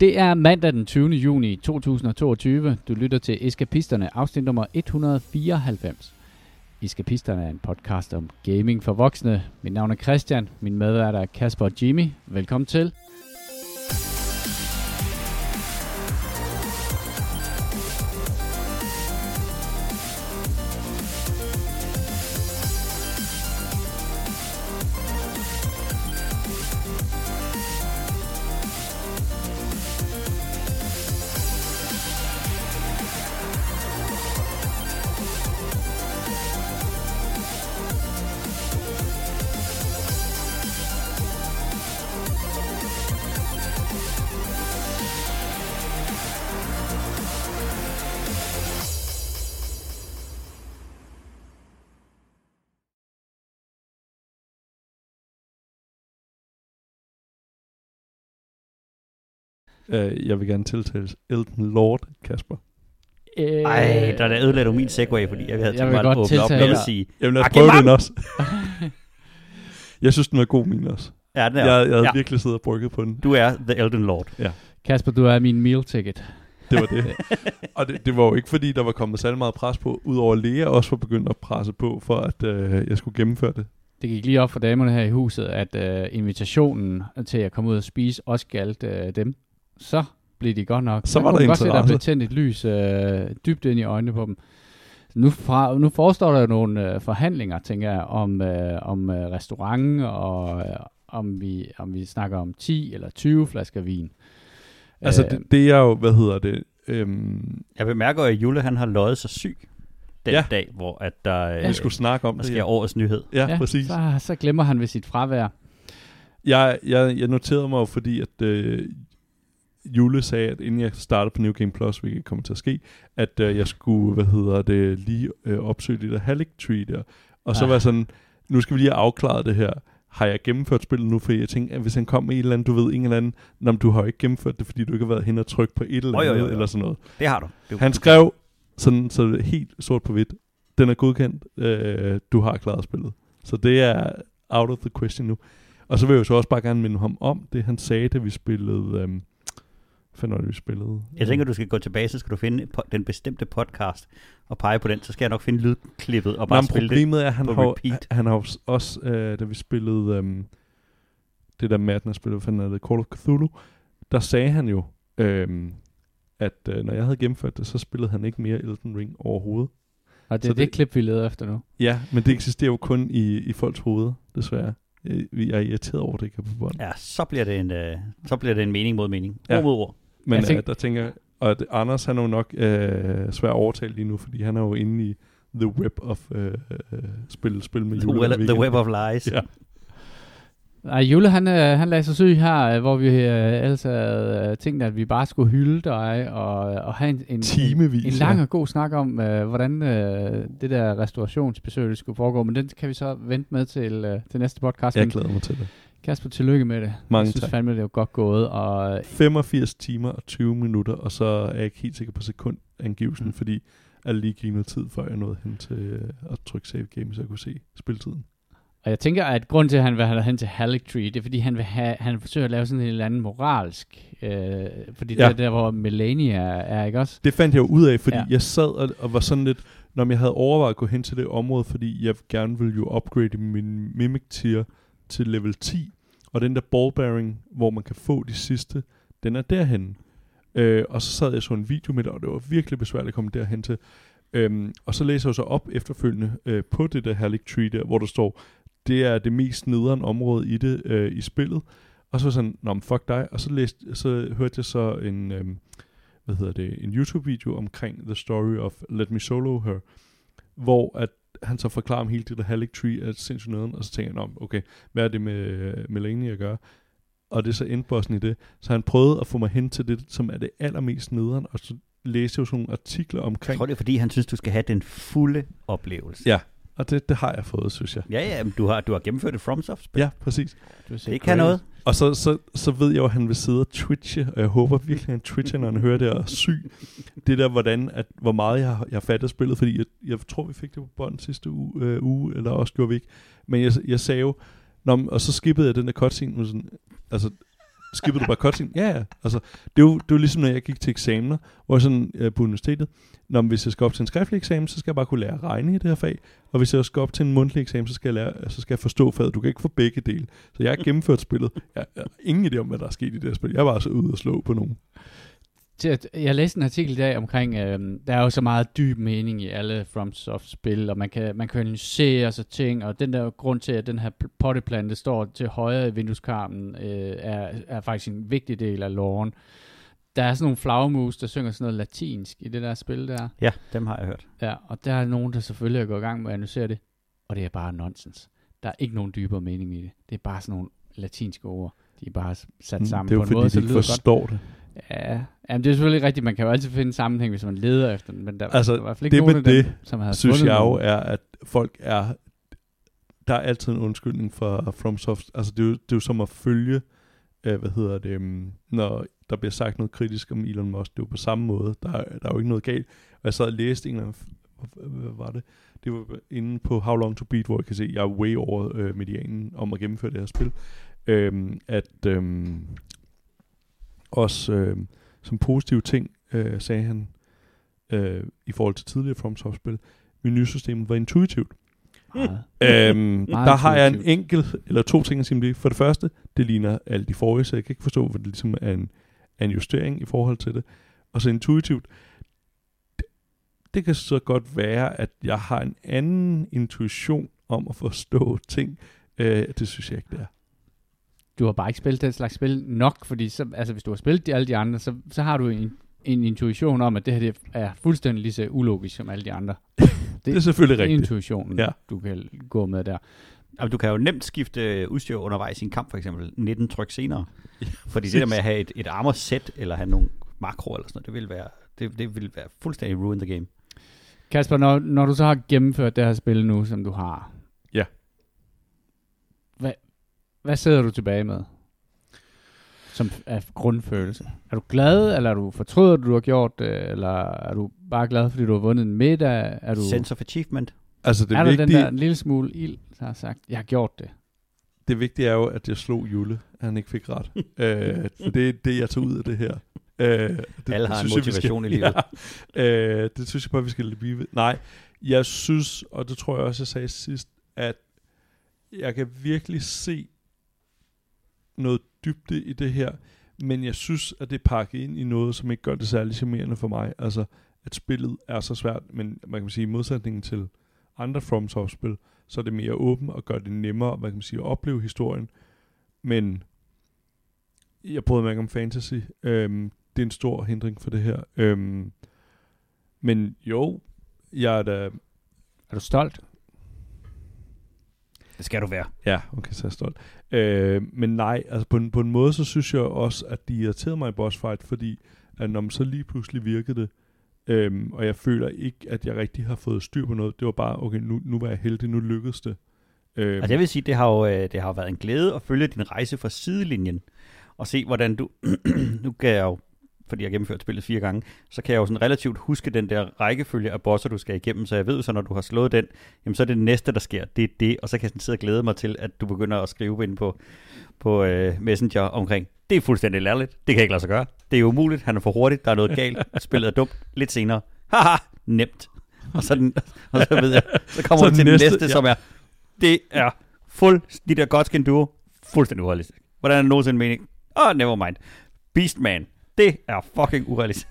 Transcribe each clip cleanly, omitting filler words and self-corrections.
Det er mandag den 20. juni 2022. Du lytter til Eskapisterne, afsnit nummer 194. Eskapisterne er en podcast om gaming for voksne. Mit navn er Christian, min medværter er Kasper og Jimmy. Velkommen til. Jeg vil gerne tiltales Elden Lord, Kasper. Ej, der ødelagde du min segway, fordi jeg havde tænkt mig at åbne op med at sige... Jamen lad os prøve den også. Jeg synes, den var god, min også. Ja, den er. Jeg havde virkelig siddet og brygget på den. Du er the Elden Lord. Ja. Kasper, du er min meal ticket. Det var det. Og det var jo ikke, fordi der var kommet særlig meget pres på, udover Lea også var begyndt at presse på, for at jeg skulle gennemføre det. Det gik lige op for damerne her i huset, at invitationen til at komme ud og spise også gjaldt dem. Så blev de godt nok. Så var der interesse. Der blev tændt et lys dybt ind i øjnene på dem. Nu forestår der jo nogle forhandlinger, tænker jeg, om restauranten, og om vi snakker om 10 eller 20 flasker vin. Altså det er jo, jeg bemærker jo, at Jule han har løjet sig syg den dag, hvor at der skulle snakke om det. Sker årets nyhed. Ja, præcis. Så glemmer han ved sit fravær. Jeg noterede mig jo, fordi at Jule sagde, at inden jeg startede på New Game Plus, hvilket kommer til at ske, at jeg skulle, opsøge det der Haligtree der. Og så var jeg sådan, nu skal vi lige have afklaret det her. Har jeg gennemført spillet nu? Fordi jeg tænkte, at hvis han kom med et eller andet, du ved, en eller anden, du har ikke gennemført det, fordi du ikke har været hen og trykt på et eller andet, eller sådan noget. Det har du. Han skrev sådan, så helt sort på hvidt, den er godkendt, du har klaret spillet. Så det er out of the question nu. Og så vil jeg jo så også bare gerne minde ham om det, han sagde, da vi spillede... Jeg tænker, du skal gå tilbage, så skal du finde den bestemte podcast og pege på den, så skal jeg nok finde lydklippet og bare spille det. Problemet er, han har også, da vi spillede det der Madden spillede, Call of Cthulhu, der sagde han jo, at når jeg havde gennemført det, så spillede han ikke mere Elden Ring overhovedet. Og det er det klip, vi leder efter nu. Ja, men det eksisterer jo kun i folks hoveder, desværre. Jeg er irriteret over, det ikke er på bånd. Ja, så bliver det en mening mod mening. Ord mod ord. Men der tænker, at Anders han er jo nok svært overtalt lige nu, fordi han er jo inde i the web of spil med Jule. The web of lies. Ja. Ej, Jule han lagde sig syg her, hvor vi altså tænkte, at vi bare skulle hylde dig og have en lang og god snak om, hvordan det der restaurationsbesøg skulle foregå. Men den kan vi så vente med til næste podcast. Jeg glæder mig til det. Kasper, tillykke med det. Mange tak. Jeg synes fandme, det var godt gået. Og 85 timer og 20 minutter, og så er jeg ikke helt sikker på sekundangivelsen, fordi jeg lige gik noget tid, før jeg nåede hen til at trykke save game, så jeg kunne se spiltiden. Og jeg tænker, at grunden til, at han vil have hen til Haligtree, det er, fordi han forsøger at lave sådan en eller anden moralsk... fordi det er der, hvor Melania er, ikke også? Det fandt jeg jo ud af, fordi jeg sad og var sådan lidt... Når jeg havde overvejet at gå hen til det område, fordi jeg gerne ville jo upgrade min mimic tier til level 10. Og den der ball bearing, hvor man kan få de sidste, den er derhenne. Og så sad jeg så en video med det, og det var virkelig besværligt at komme derhen til. Og så læser jeg så op efterfølgende på det der Haligtree der, hvor der står... Det er det mest nederen område i det i spillet. Og så sådan, nå, fuck dig. Og så hørte jeg så en en YouTube-video omkring the story of Let Me Solo Her, hvor at han så forklarer om hele det der Haligtree er sindssygt nederen, og så tænker jeg, okay, hvad er det med Melania at gøre? Og det er så endbossen i det. Så han prøvede at få mig hen til det, som er det allermest nederen, og så læste jeg jo sådan nogle artikler omkring... Jeg tror, det er, fordi han synes, du skal have den fulde oplevelse. Ja. Og det har jeg fået, synes jeg. Ja, men du har gennemført et FromSoft-spil. Ja, præcis. Det kan noget. Og så ved jeg jo, at han vil sidde og twitche, og jeg håber virkelig, at han twitcher, når han hører det, og syg. Det der, hvor meget jeg har fattet spillet, fordi jeg tror, vi fik det på bånd sidste uge, eller også gjorde vi ikke. Men jeg sagde jo, og så skippede jeg den der cutscene, sådan, altså skipper du bare cutscene? Ja, altså, det er jo ligesom, når jeg gik til eksamener, hvor sådan på universitetet, når hvis jeg skal op til en skriftlig eksamen, så skal jeg bare kunne lære at regne i det her fag, og hvis jeg skal op til en mundtlig eksamen, så skal jeg forstå faget. Du kan ikke få begge dele. Så jeg har gennemført spillet. Jeg har ingen idé om, hvad der er sket i det her spil. Jeg var altså ude og slå på nogen. Jeg læste en artikel i dag omkring, der er jo så meget dyb mening i alle FromSoft-spil, og man kan analysere så ting, og den der grund til, at den her potteplante står til højre i vindueskarmen, er faktisk en vigtig del af loven. Der er sådan nogle flagermus, der synger sådan noget latinsk i det der spil der. Ja, dem har jeg hørt. Ja, og der er nogen, der selvfølgelig er gået i gang med at analysere det, og det er bare nonsens. Der er ikke nogen dybere mening i det. Det er bare sådan nogle latinske ord, de er bare sat sammen på en måde, så det lyder godt. Det er jo fordi, de forstår det. Ja, jamen det er selvfølgelig rigtigt. Man kan jo altid finde en sammenhæng, hvis man leder efter den. Men der, altså, der var i ikke nogen af dem, som havde fundet. Synes jeg jo er, at folk er... Der er altid en undskyldning fra FromSoft. Altså det er jo som at følge... når der bliver sagt noget kritisk om Elon Musk. Det er jo på samme måde. Der er jo ikke noget galt. Og jeg sad og læste en eller anden... Hvad var det? Det var inde på How Long To Beat, hvor jeg kan se, at jeg er way over medianen om at gennemføre det her spil. Også som positive ting, sagde han i forhold til tidligere FromSoft-spil, menusystemet var intuitivt. Der har jeg en enkelt eller to ting at sige om det. For det første, det ligner alle de forrige, så jeg kan ikke forstå, hvor det ligesom er en justering i forhold til det. Og så intuitivt, det kan så godt være, at jeg har en anden intuition om at forstå ting. Det synes jeg ikke, det er. Du har bare ikke spillet den slags spil nok, fordi hvis du har spillet alle de andre, så har du en intuition om, at det her det er fuldstændig lige så ulogisk som alle de andre. Det er selvfølgelig rigtigt. Det er intuitionen, ja. Du kan gå med der. Og du kan jo nemt skifte udstyr undervejs i en kamp, for eksempel 19 tryk senere. Fordi det der med at have et armorsæt, eller have nogle makroer eller sådan noget, det vil være fuldstændig ruin the game. Kasper, når du så har gennemført det her spil nu, som du har... Ja. Hvad sidder du tilbage med som af grundfølelse? Er du glad, eller er du fortryder, at du har gjort det, eller er du bare glad, fordi du har vundet en middag? Er du sense of achievement? Altså det er vigtige... der en lille smule ild, der har sagt, jeg har gjort det? Det vigtige er jo, at jeg slog Jule, at han ikke fik ret. Det er det, jeg tager ud af det her. Alle har en motivation i livet. Ja, det synes jeg bare, vi skal blive ved. Nej, jeg synes, og det tror jeg også, jeg sagde sidst, at jeg kan virkelig se noget dybde i det her, men jeg synes, at det er pakket ind i noget, som ikke gør det særlig charmerende for mig. Altså, at spillet er så svært, men man kan sige, i modsætningen til andre FromSoft-spil, så er det mere åbent og gør det nemmere, man kan sige, at opleve historien. Men jeg prøvede mig ikke om fantasy. Det er en stor hindring for det her. Men jo, jeg er da... Er du stolt? Det skal du være. Ja, okay, så er jeg stolt. Men nej, altså på en måde, så synes jeg også, at de irriterede mig i boss fight, fordi at når man så lige pludselig virkede det, og jeg føler ikke, at jeg rigtig har fået styr på noget, det var bare, okay, nu var jeg heldig, nu lykkedes det. Altså jeg vil sige, det har jo været en glæde at følge din rejse fra sidelinjen, og se, hvordan du, nu kan jeg jo, fordi jeg har gennemført spillet 4 gange, så kan jeg jo sådan relativt huske den der rækkefølge af bosser, du skal igennem, så jeg ved så, når du har slået den, jamen så er det næste, der sker, det er det, og så kan jeg sådan sidde og glæde mig til, at du begynder at skrive ind på Messenger omkring, det er fuldstændig lærligt, det kan jeg ikke lade sig gøre, det er umuligt, han er for hurtigt, der er noget galt, spillet er dumt, lidt senere, haha, nemt, og så ved jeg, så kommer så du til næste, ja. Som er, det er de der Godskin Duo, fuldstændig urealistisk, hvordan er det nogensinde mening? Nevermind, Beastman, det er fucking urealistisk.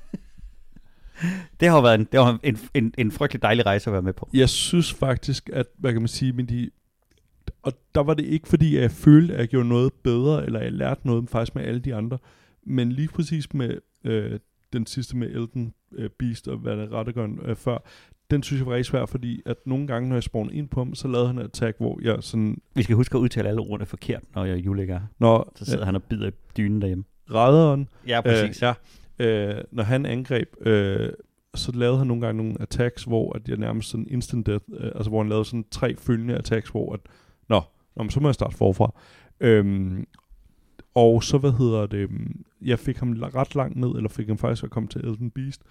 Det har jo været en frygtelig dejlig rejse at være med på. Jeg synes faktisk, at hvad kan man sige, og der var det ikke fordi, at jeg følte, at jeg gjorde noget bedre, eller jeg lærte noget faktisk med alle de andre, men lige præcis med den sidste med Elden Beast og hvad det Rattergun før, den synes jeg var rigtig svær, fordi at nogle gange, når jeg spawnede ind på ham, så lavede han et attack, hvor jeg sådan... Vi skal huske at udtale alle ordene forkert, når jeg julelægger. Så sidder han og bider i dynen derhjemme. Rædderen, ja, præcis. Når han angreb, så lavede han nogle gange nogle attacks, hvor at jeg nærmest sådan instant death, altså hvor han lavede sådan 3 følgende attacks, hvor at, så må jeg starte forfra. Og så, jeg fik ham ret langt ned, eller fik ham faktisk at komme til Elden Beast,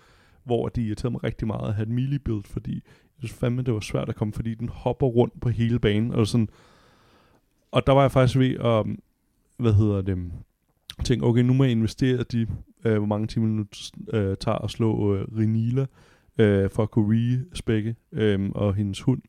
hvor de irriterede mig rigtig meget at have et melee build, fordi jeg synes fandme, det var svært at komme, fordi den hopper rundt på hele banen, og sådan. Og der var jeg faktisk ved at tænke, okay, nu må jeg investere de, hvor mange timer nu tager at slå Renila, for at kunne respecke, og hendes hund,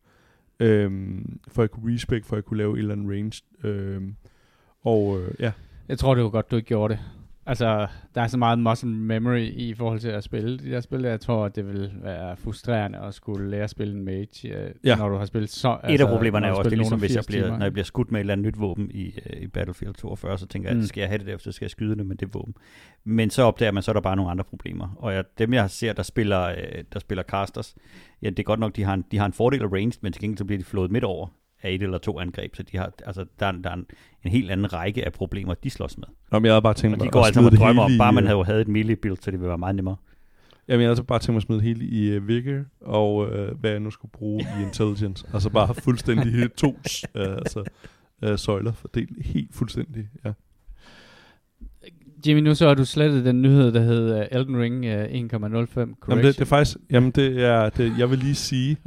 for at kunne respecke, for at kunne lave et eller andet range. Ja. Jeg tror, det var godt, du ikke gjorde det. Altså, der er så meget muscle memory i forhold til at spille de der spil. Jeg tror, det vil være frustrerende at skulle lære at spille en mage, når du har spillet så... Et altså, af problemerne er også, det er ligesom, hvis jeg bliver, når jeg bliver skudt med et eller andet nyt våben i Battlefield 42, så tænker jeg, skal jeg have det der, så skal jeg skyde det med det våben. Men så opdager man, så er der bare nogle andre problemer. Og dem, jeg ser, der spiller casters, ja, det er godt nok, de har en fordel af ranged, men til gengæld så bliver de flået midt over af et eller to angreb, så de har, altså, der er en helt anden række af problemer, de slås med. Nå, men jeg havde bare tænkt mig, de går altså med drømmer om, bare man havde et melee-build, så det ville være meget nemmere. Jamen, jeg havde altså bare tænkt mig at smide hele i vigor, og hvad jeg nu skulle bruge i intelligence. Altså bare fuldstændig to søjler fordelt helt fuldstændig, ja. Jimmy, nu så har du slettet den nyhed, der hed Elden Ring 1.05 correction. Jamen, det er faktisk, jeg vil lige sige...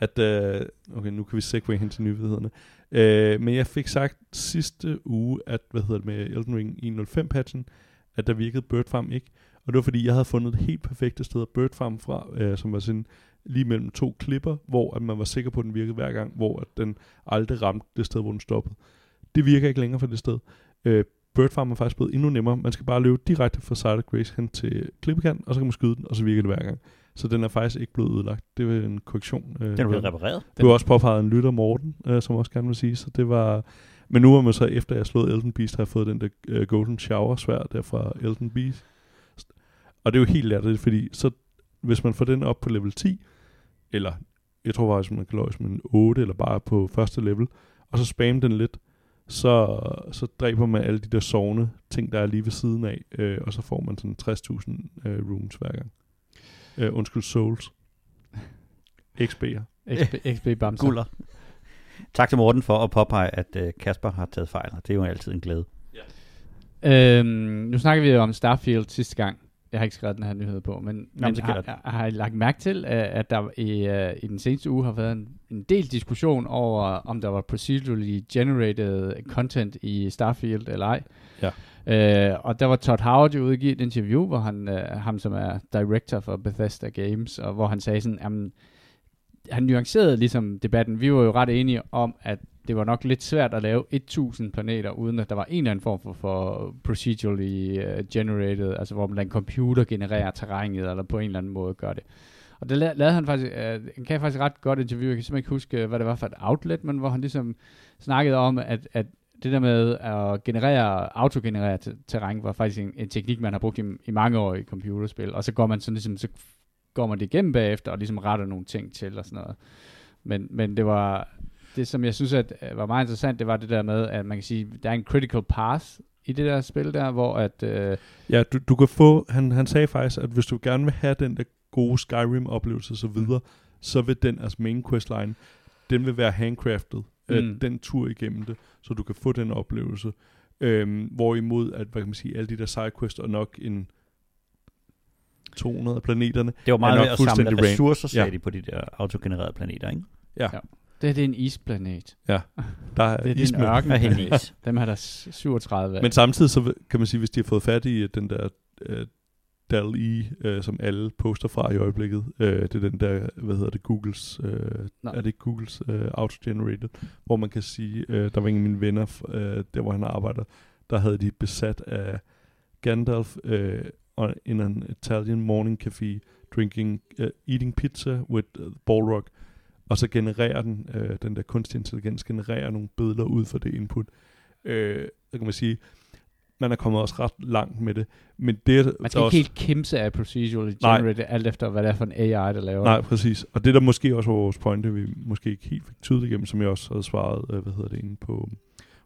at, okay, nu kan vi segway hen til nyhederne. Men jeg fik sagt sidste uge, at, med Elden Ring 1.05-patchen, at der virkede Birdfarm ikke. Og det var, fordi jeg havde fundet et helt perfekte sted at Birdfarm fra, som var sådan lige mellem to klipper, hvor at man var sikker på, at den virkede hver gang, hvor at den aldrig ramte det sted, hvor den stoppede. Det virker ikke længere for det sted. Birdfarm er faktisk blevet endnu nemmere. Man skal bare løbe direkte fra Side of Grace hen til klippekanten, og så kan man skyde den, og så virker det hver gang. Så den er faktisk ikke blevet udlagt. Det var en korrektion. Den er blevet repareret. Du har også påpeget en lytter, Morten, som også gerne vil sige. Så det var... Men nu er man så, efter jeg har slået Elden Beast, har jeg fået den der Golden Shower-sværd der fra Elden Beast. Og det er jo helt lærligt, fordi så, hvis man får den op på level 10, eller jeg tror faktisk, man kan løse med en 8, eller bare på første level, og så spamme den lidt, så dræber man alle de der sovende ting, der er lige ved siden af, og så får man sådan 60.000 runes hver gang. Undskyld, souls. XB'er. XB-bamser. Guller. Tak til Morten for at påpege, at Kasper har taget fejl. Det er jo altid en glæde. Yeah. Nu snakker vi jo om Starfield sidste gang. Jeg har ikke skrevet den her nyhed på, men har I lagt mærke til, at der i den seneste uge har været en del diskussion over, om der var procedurally generated content i Starfield eller ej? Ja. Og der var Todd Howard jo udgivet et interview, hvor ham som er director for Bethesda Games, og hvor han sagde sådan, jamen, han nuancerede ligesom debatten. Vi var jo ret enige om, at det var nok lidt svært at lave 1000 planeter, uden at der var en eller anden form for procedurally generated, altså hvor man lader en computer generere terrænet, eller på en eller anden måde gør det. Og det lavede han faktisk, han kan faktisk ret godt interview, jeg kan simpelthen ikke huske, hvad det var for et outlet, men hvor han ligesom snakkede om, at det der med at autogenerere terræn, var faktisk en teknik, man har brugt i mange år i computerspil, og så går man sådan ligesom, så går man det igennem bagefter, og ligesom retter nogle ting til, og sådan noget. Men det var... Det, som jeg synes var meget interessant, det var det der med, at man kan sige, der er en critical path i det der spil der, hvor at... du kan få... Han sagde faktisk, at hvis du gerne vil have den der gode Skyrim-oplevelse og så videre, så vil den, altså main questline, den vil være handcrafted. Den tur igennem det, så du kan få den oplevelse. Hvorimod, at, hvad kan man sige, alle de der sidequests og nok en... 200 planeterne... Det var meget ved at samle ressourcer, sagde de på de der autogenererede planeter, ikke? Ja. Det er en isplanet. Ja. Der er det er en ørkenplanet. Dem har der 37 af. Men samtidig så kan man sige, hvis de har fået fat i den der DALL-E, som alle poster fra i øjeblikket, det er den der, Googles, er det Googles auto-generated, hvor man kan sige, der var ingen af mine venner, der hvor han arbejder, der havde de besat af Gandalf og in an Italian morning cafe, eating pizza with Balrog. Og så genererer den der kunstig intelligens, genererer nogle billeder ud fra det input. Så kan man sige, man er kommet også ret langt med det. Men det man skal ikke helt kæmpe af procedurally generated, alt efter hvad det er for en AI, der laver. Nej, præcis. Og det der måske også var vores pointe, vi måske ikke helt fik tydeligt igennem, som jeg også havde svaret, inde på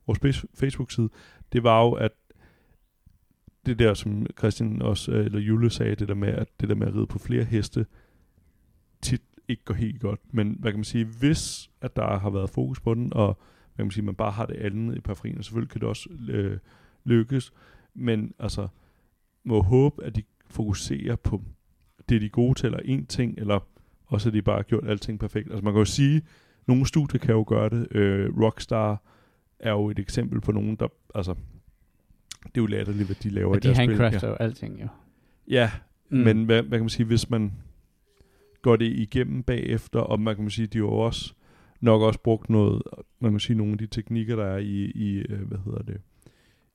vores Facebook-side, det var jo, at det der, som Christian også, eller Jule sagde, det der med at ride på flere heste, tit ikke går helt godt, men hvad kan man sige, hvis at der har været fokus på den, og hvad kan man sige, man bare har det andet i periferien, selvfølgelig kan det også lykkes, men altså, må håbe, at de fokuserer på det, de er gode til, eller en ting, eller også at de bare har gjort alting perfekt. Altså man kan jo sige, nogle studier kan jo gøre det, Rockstar er jo et eksempel på nogen, der altså Det er jo latterligt, hvad de laver i deres spil. De handcrafter jo alting, jo. Ja, men hvad kan man sige, hvis man går det igennem bagefter, og man kan sige, de har jo også nok også brugt noget, man kan sige, nogle af de teknikker, der er i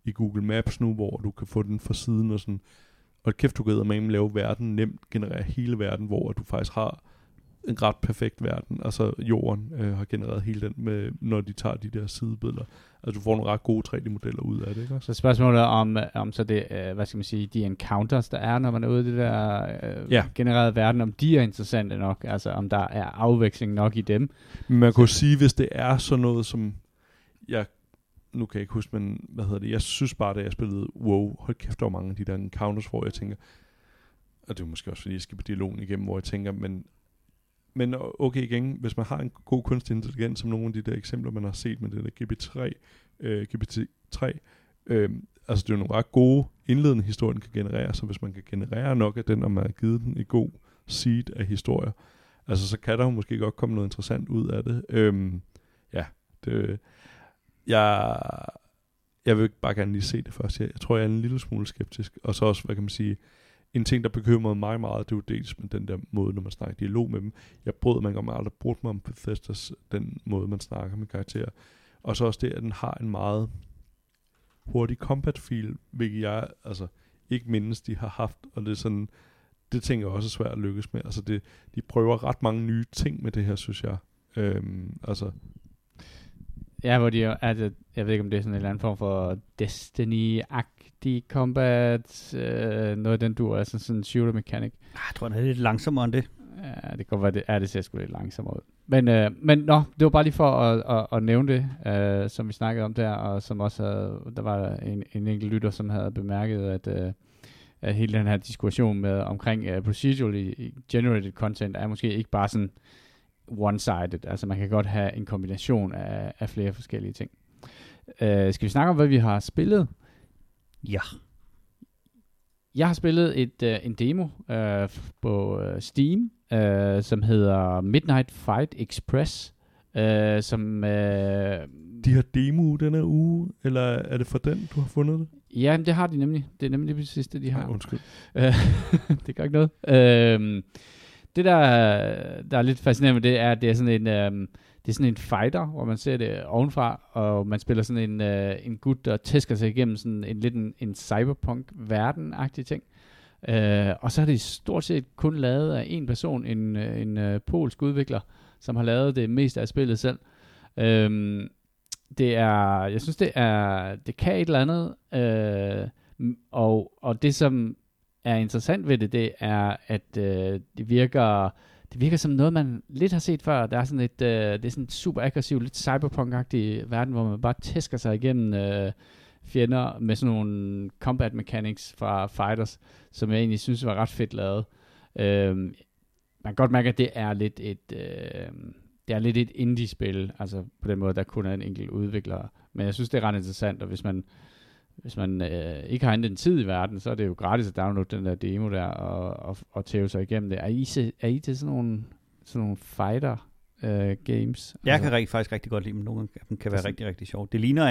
i Google Maps nu, hvor du kan få den fra siden og sådan, og kæft, du kan eddermame lave verden nemt, generere hele verden, hvor du faktisk har en ret perfekt verden, altså jorden har genereret hele den, med, når de tager de der sidebilleder. Altså du får nogle ret gode 3D-modeller ud af det, ikke også? Så spørgsmålet er om så det, hvad skal man sige, de encounters, der er, når man er ude i det der genererede verden, om de er interessante nok, altså om der er afveksling nok i dem. Man kunne sige, hvis det er sådan noget som, nu kan jeg ikke huske, men jeg synes bare, da jeg spillede WoW, hold kæft, der var mange af de der encounters, hvor jeg tænker, og det er måske også, fordi jeg skal på dialogen igennem, hvor jeg tænker, men okay igen, hvis man har en god kunstig intelligens, som nogle af de der eksempler, man har set med det der GPT-3, altså det er jo nogle ret gode indledende historien kan generere, så hvis man kan generere nok af den, og man har givet den et god seed af historier, altså så kan der jo måske godt komme noget interessant ud af det. Jeg vil bare gerne lige se det først. Jeg tror, jeg er en lille smule skeptisk, og så også, hvad kan man sige, en ting, der bekymrede mig meget, det var dels med den der måde, når man snakker dialog med dem. Jeg aldrig brugte mig om Bethesdas, den måde, man snakker med karakterer. Og så også det, at den har en meget hurtig combat-feel, hvilket jeg altså ikke mindst, de har haft. Og det er sådan, det tænker jeg også er svært at lykkes med. Altså det, de prøver ret mange nye ting med det her, synes jeg. Ja, hvor de altså, jeg ved ikke, om det er sådan en eller anden form for Destiny-agtig combat, noget den dur, altså sådan en shooter-mekanik. Jeg tror, den er lidt langsommere end det. Ja, det kan være, det ser sgu lidt langsommere ud. Men det var bare lige for at nævne det, som vi snakkede om der, og som også havde, der var en enkelt lytter, som havde bemærket, at hele den her diskussion med omkring procedurally generated content er måske ikke bare sådan one-sided, altså man kan godt have en kombination af flere forskellige ting. Skal vi snakke om, hvad vi har spillet? Ja. Jeg har spillet en demo på Steam, som hedder Midnight Fight Express, som... de har demo denne uge, eller er det fra den, du har fundet det? Ja, det har de nemlig. Det er nemlig det sidste, de har. Nej, undskyld. Det gør ikke noget. Det der er lidt fascinerende med det, er, at det er sådan en, det er sådan en fighter, hvor man ser det ovenfra, og man spiller sådan en gut, der tæsker sig igennem sådan en lidt en cyberpunk-verden-agtig ting. Og så er det stort set kun lavet af en person, en polsk udvikler, som har lavet det meste af spillet selv. Jeg synes, det kan et eller andet, og det som er interessant ved det er, at det virker som noget, man lidt har set før. Der er sådan det er sådan super aggressiv, lidt cyberpunk-agtig verden, hvor man bare tæsker sig igennem fjender med sådan nogle combat mechanics fra fighters, som jeg egentlig synes var ret fedt lavet. Man kan godt mærke, at det er lidt et indie-spil, altså på den måde, der kun er en enkelt udvikler. Men jeg synes, det er ret interessant, og hvis man ikke har andet end tid i verden, så er det jo gratis at downloade den der demo der, og tæve sig igennem det. Er I til sådan nogle fighter games? Jeg kan faktisk rigtig godt lide dem. Nogle af dem kan være rigtig, rigtig sjovt. Det ligner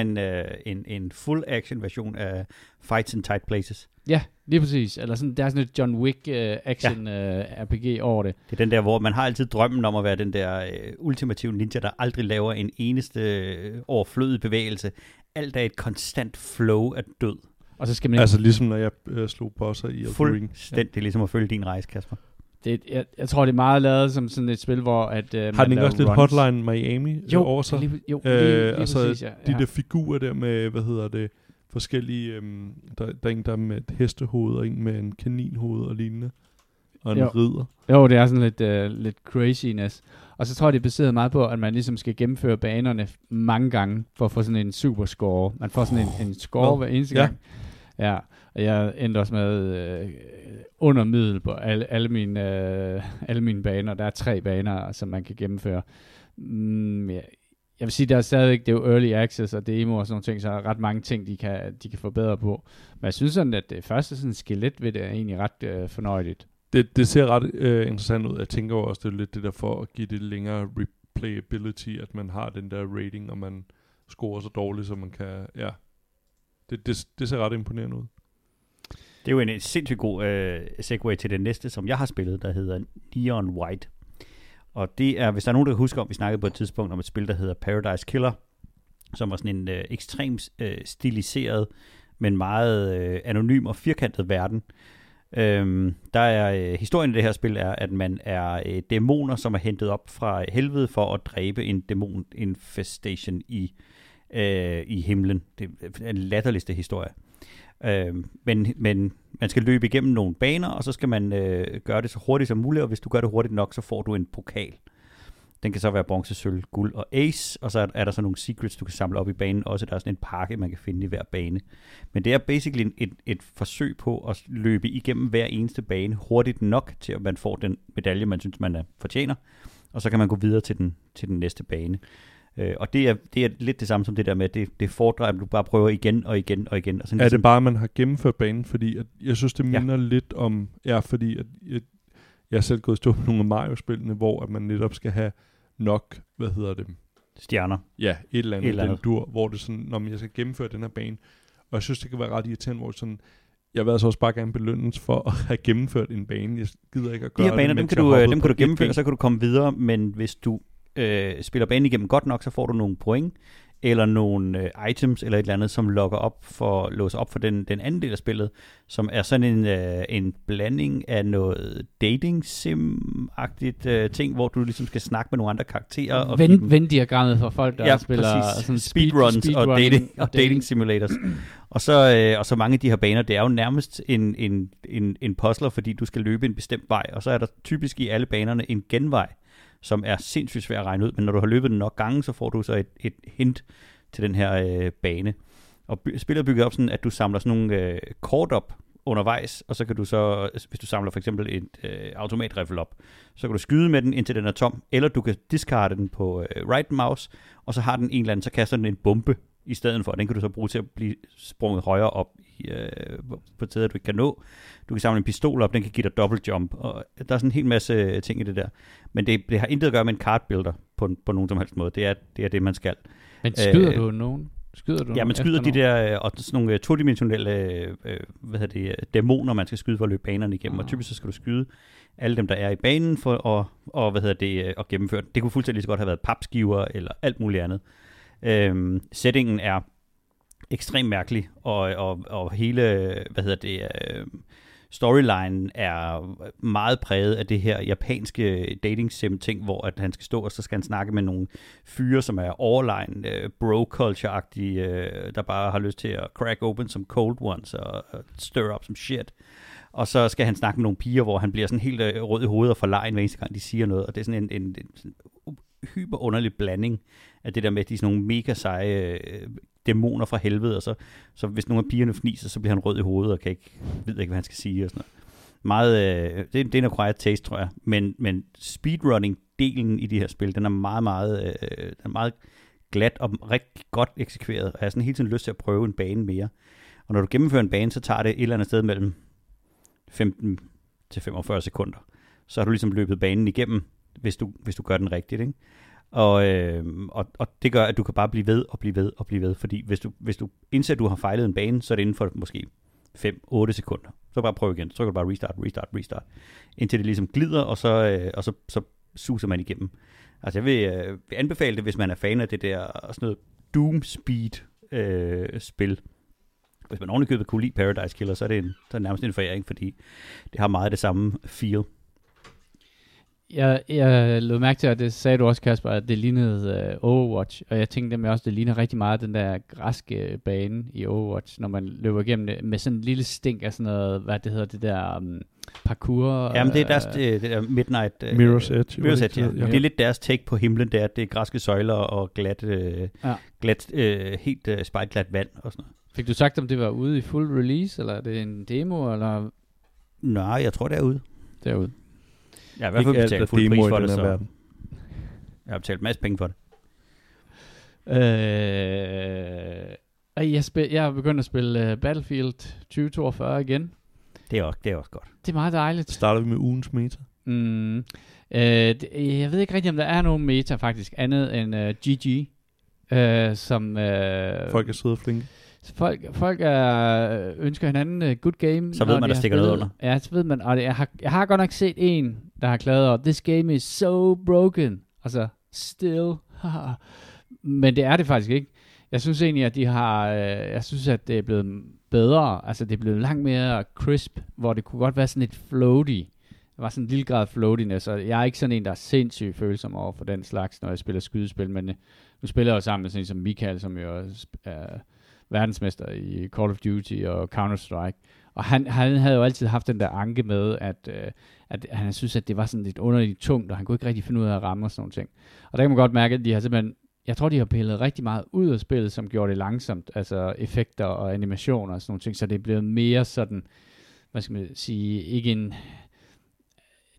en full action version af Fights in Tight Places. Ja, lige præcis. Eller sådan, der er sådan et John Wick action RPG over det. Det er den der, hvor man har altid drømmen om at være den der ultimative ninja, der aldrig laver en eneste overflødig bevægelse. Alt er et konstant flow af død. Og så skal man altså ligesom når jeg slog bosser i Elden Ring. Fuldstændig ligesom at følge din rejse, Kasper. Jeg tror, det er meget lavet som sådan et spil, hvor at har den ikke også lidt Hotline Miami over sig? Jo, lige altså præcis, de der figurer der med, forskellige, der er en, der med et hestehoved, og en med en kaninhoved og lignende, og en ridder. Jo, det er sådan lidt craziness. Og så tror jeg, det er baseret meget på, at man ligesom skal gennemføre banerne mange gange, for at få sådan en superscore. Man får sådan en score hver eneste gang. Ja, og jeg endte også med under middel på alle mine baner. Der er 3 baner, som man kan gennemføre. Jeg vil sige, der er stadigvæk, det er jo early access og demo og sådan nogle ting, så ret mange ting, de kan forbedre på. Men jeg synes sådan, at det første sådan skelet ved det er egentlig ret fornøjeligt. Det ser ret interessant ud. Jeg tænker også, det er lidt det der for at give det længere replayability, at man har den der rating, og man scorer så dårligt, så man kan... Ja, Det ser ret imponerende ud. Det er jo en sindssygt god segue til det næste, som jeg har spillet, der hedder Neon White. Og det er, hvis der er nogen, der husker om, vi snakkede på et tidspunkt om et spil, der hedder Paradise Killer, som var sådan en ekstremt stiliseret, men meget anonym og firkantet verden. Der er historien i det her spil er, at man er dæmoner, som er hentet op fra helvede for at dræbe en dæmoninfestation i himlen. Det er en latterligste historie. Men man skal løbe igennem nogle baner, og så skal man gøre det så hurtigt som muligt, og hvis du gør det hurtigt nok, så får du en pokal. Den kan så være bronze, sølv, guld og ace, og så er der så nogle secrets, du kan samle op i banen. Også der er sådan en pakke, man kan finde i hver bane. Men det er basically et forsøg på at løbe igennem hver eneste bane hurtigt nok, til at man får den medalje, man synes, man fortjener. Og så kan man gå videre til den næste bane. Og det er lidt det samme som det der med, det foredrejer, du bare prøver igen og igen og igen. Og sådan er ligesom det bare, man har gennemført banen? Fordi jeg synes, det minder lidt om... Ja, fordi jeg er selv gået stå på nogle af Mario-spillene, hvor at man netop skal have nok, stjerner. Ja, et eller andet. Dur, hvor det sådan, når jeg skal gennemføre den her bane. Og jeg synes, det kan være ret irriterende, hvor sådan, jeg vil altså også bare gerne belønnes for at have gennemført en bane. Jeg gider ikke at gøre det. De her baner, dem kan du gennemføre, og så kan du komme videre, men hvis du spiller banen igennem godt nok, så får du nogle point, eller nogle items, eller et eller andet, som låser op for den anden del af spillet, som er sådan en blanding af noget dating-sim-agtigt ting, hvor du ligesom skal snakke med nogle andre karakterer. Venn-diagrammet for folk, der spiller sådan speedruns og dating-simulators. Og så mange af de her baner, det er jo nærmest en puzzler, fordi du skal løbe en bestemt vej, og så er der typisk i alle banerne en genvej, som er sindssygt svær at regne ud, men når du har løbet den nok gange, så får du så et hint til den her bane. Og spillet bygger op sådan, at du samler sådan nogle kort op undervejs, og så kan du så, hvis du samler for eksempel et automatriffel op, så kan du skyde med den, indtil den er tom, eller du kan discarde den på right mouse, og så har den en eller anden, så kaster den en bombe i stedet for, og den kan du så bruge til at blive sprunget højere op på steder, du ikke kan nå. Du kan samle en pistol op, den kan give dig double jump, og der er sådan en hel masse ting i det der. Men det har intet at gøre med en kartbuilder på nogen som helst måde. Det er det, man skal. Men skyder du nogen? Ja, man skyder de der, og sådan nogle todimensionelle dæmoner, man skal skyde for at løbe banerne igennem, og typisk så skal du skyde alle dem, der er i banen for at gennemføre den. Det kunne fuldstændig lige så godt have været papskiver, eller alt muligt andet. Settingen er ekstremt mærkelig, og hele, storylinen er meget præget af det her japanske dating sim ting, hvor at han skal stå, og så skal han snakke med nogle fyre, som er overline, bro-culture-agtige, der bare har lyst til at crack open som cold ones, og stir up som shit. Og så skal han snakke med nogle piger, hvor han bliver sådan helt rød i hovedet og forlegen, hver eneste gang de siger noget, og det er sådan en hyperunderlig blanding af det der med, at de er sådan nogle mega seje dæmoner fra helvede, og så hvis nogle af pigerne fniser, så bliver han rød i hovedet og ved ikke, hvad han skal sige og sådan noget. Meget, det er en acquired taste, tror jeg, men speedrunning-delen i de her spil, den er meget, meget, meget glat og rigtig godt eksekveret, og jeg har sådan hele tiden lyst til at prøve en bane mere. Og når du gennemfører en bane, så tager det et eller andet sted mellem 15 til 45 sekunder. Så har du ligesom løbet banen igennem, hvis du gør den rigtigt, ikke? Og det gør, at du kan bare blive ved og blive ved og blive ved, fordi hvis du indser, at du har fejlet en bane, så er det inden for måske 5-8 sekunder. Så bare prøv igen, så kan du bare restart, indtil det ligesom glider, og så suser man igennem. Altså jeg vil anbefale det, hvis man er fan af det der sådan noget Doom Speed spil. Hvis man ovenikøbet kunne lide Paradise Killer, så er det nærmest en foræring, fordi det har meget af det samme feel. Jeg lod mærke til, og det sagde du også, Kasper, at det lignede Overwatch, og jeg tænkte med også, det ligner rigtig meget den der græske bane i Overwatch, når man løber igennem det, med sådan en lille stink af sådan noget, hvad det hedder, det der parkour. Jamen, det er deres det der Midnight... Mirror's Edge. Mirror's Edge, ja. Det er lidt deres take på himlen, det er græske søjler og helt spejlglat vand og sådan noget. Fik du sagt, om det var ude i full release, eller er det en demo, eller... Nej, jeg tror, det er ude. Derude. Ja, i hvert fald betalt fuld pris for det, så verden. Jeg har betalt en masse penge for det. Jeg har begyndt at spille Battlefield 2042 igen. Det er også godt. Det er meget dejligt. Starter vi med ugens meta? Jeg ved ikke rigtig, om der er nogen meta faktisk, andet end GG, som... folk er søde og flinke. Folk ønsker hinanden good game. Så ved man, der stikker noget under. Ja, så ved man. Og det, jeg har godt nok set en, der har klaget over, this game is so broken. Altså, still. Men det er det faktisk ikke. Jeg synes egentlig, at de har... jeg synes, at det er blevet bedre. Altså, det er blevet langt mere crisp, hvor det kunne godt være sådan lidt floaty. Der var sådan en lille grad floatiness, og jeg er ikke sådan en, der er sindssygt følsom over for den slags, når jeg spiller skydespil, men nu spiller jeg jo sammen med sådan en som Michael, som jo er verdensmester i Call of Duty og Counter-Strike, og han havde jo altid haft den der anke med, at han synes, at det var sådan lidt underligt tungt, og han kunne ikke rigtig finde ud af at ramme og sådan nogle ting. Og der kan man godt mærke, at de har simpelthen, jeg tror, de har pillet rigtig meget ud af spillet, som gjorde det langsomt, altså effekter og animationer og sådan nogle ting, så det er blevet mere sådan, hvad skal man sige, ikke en...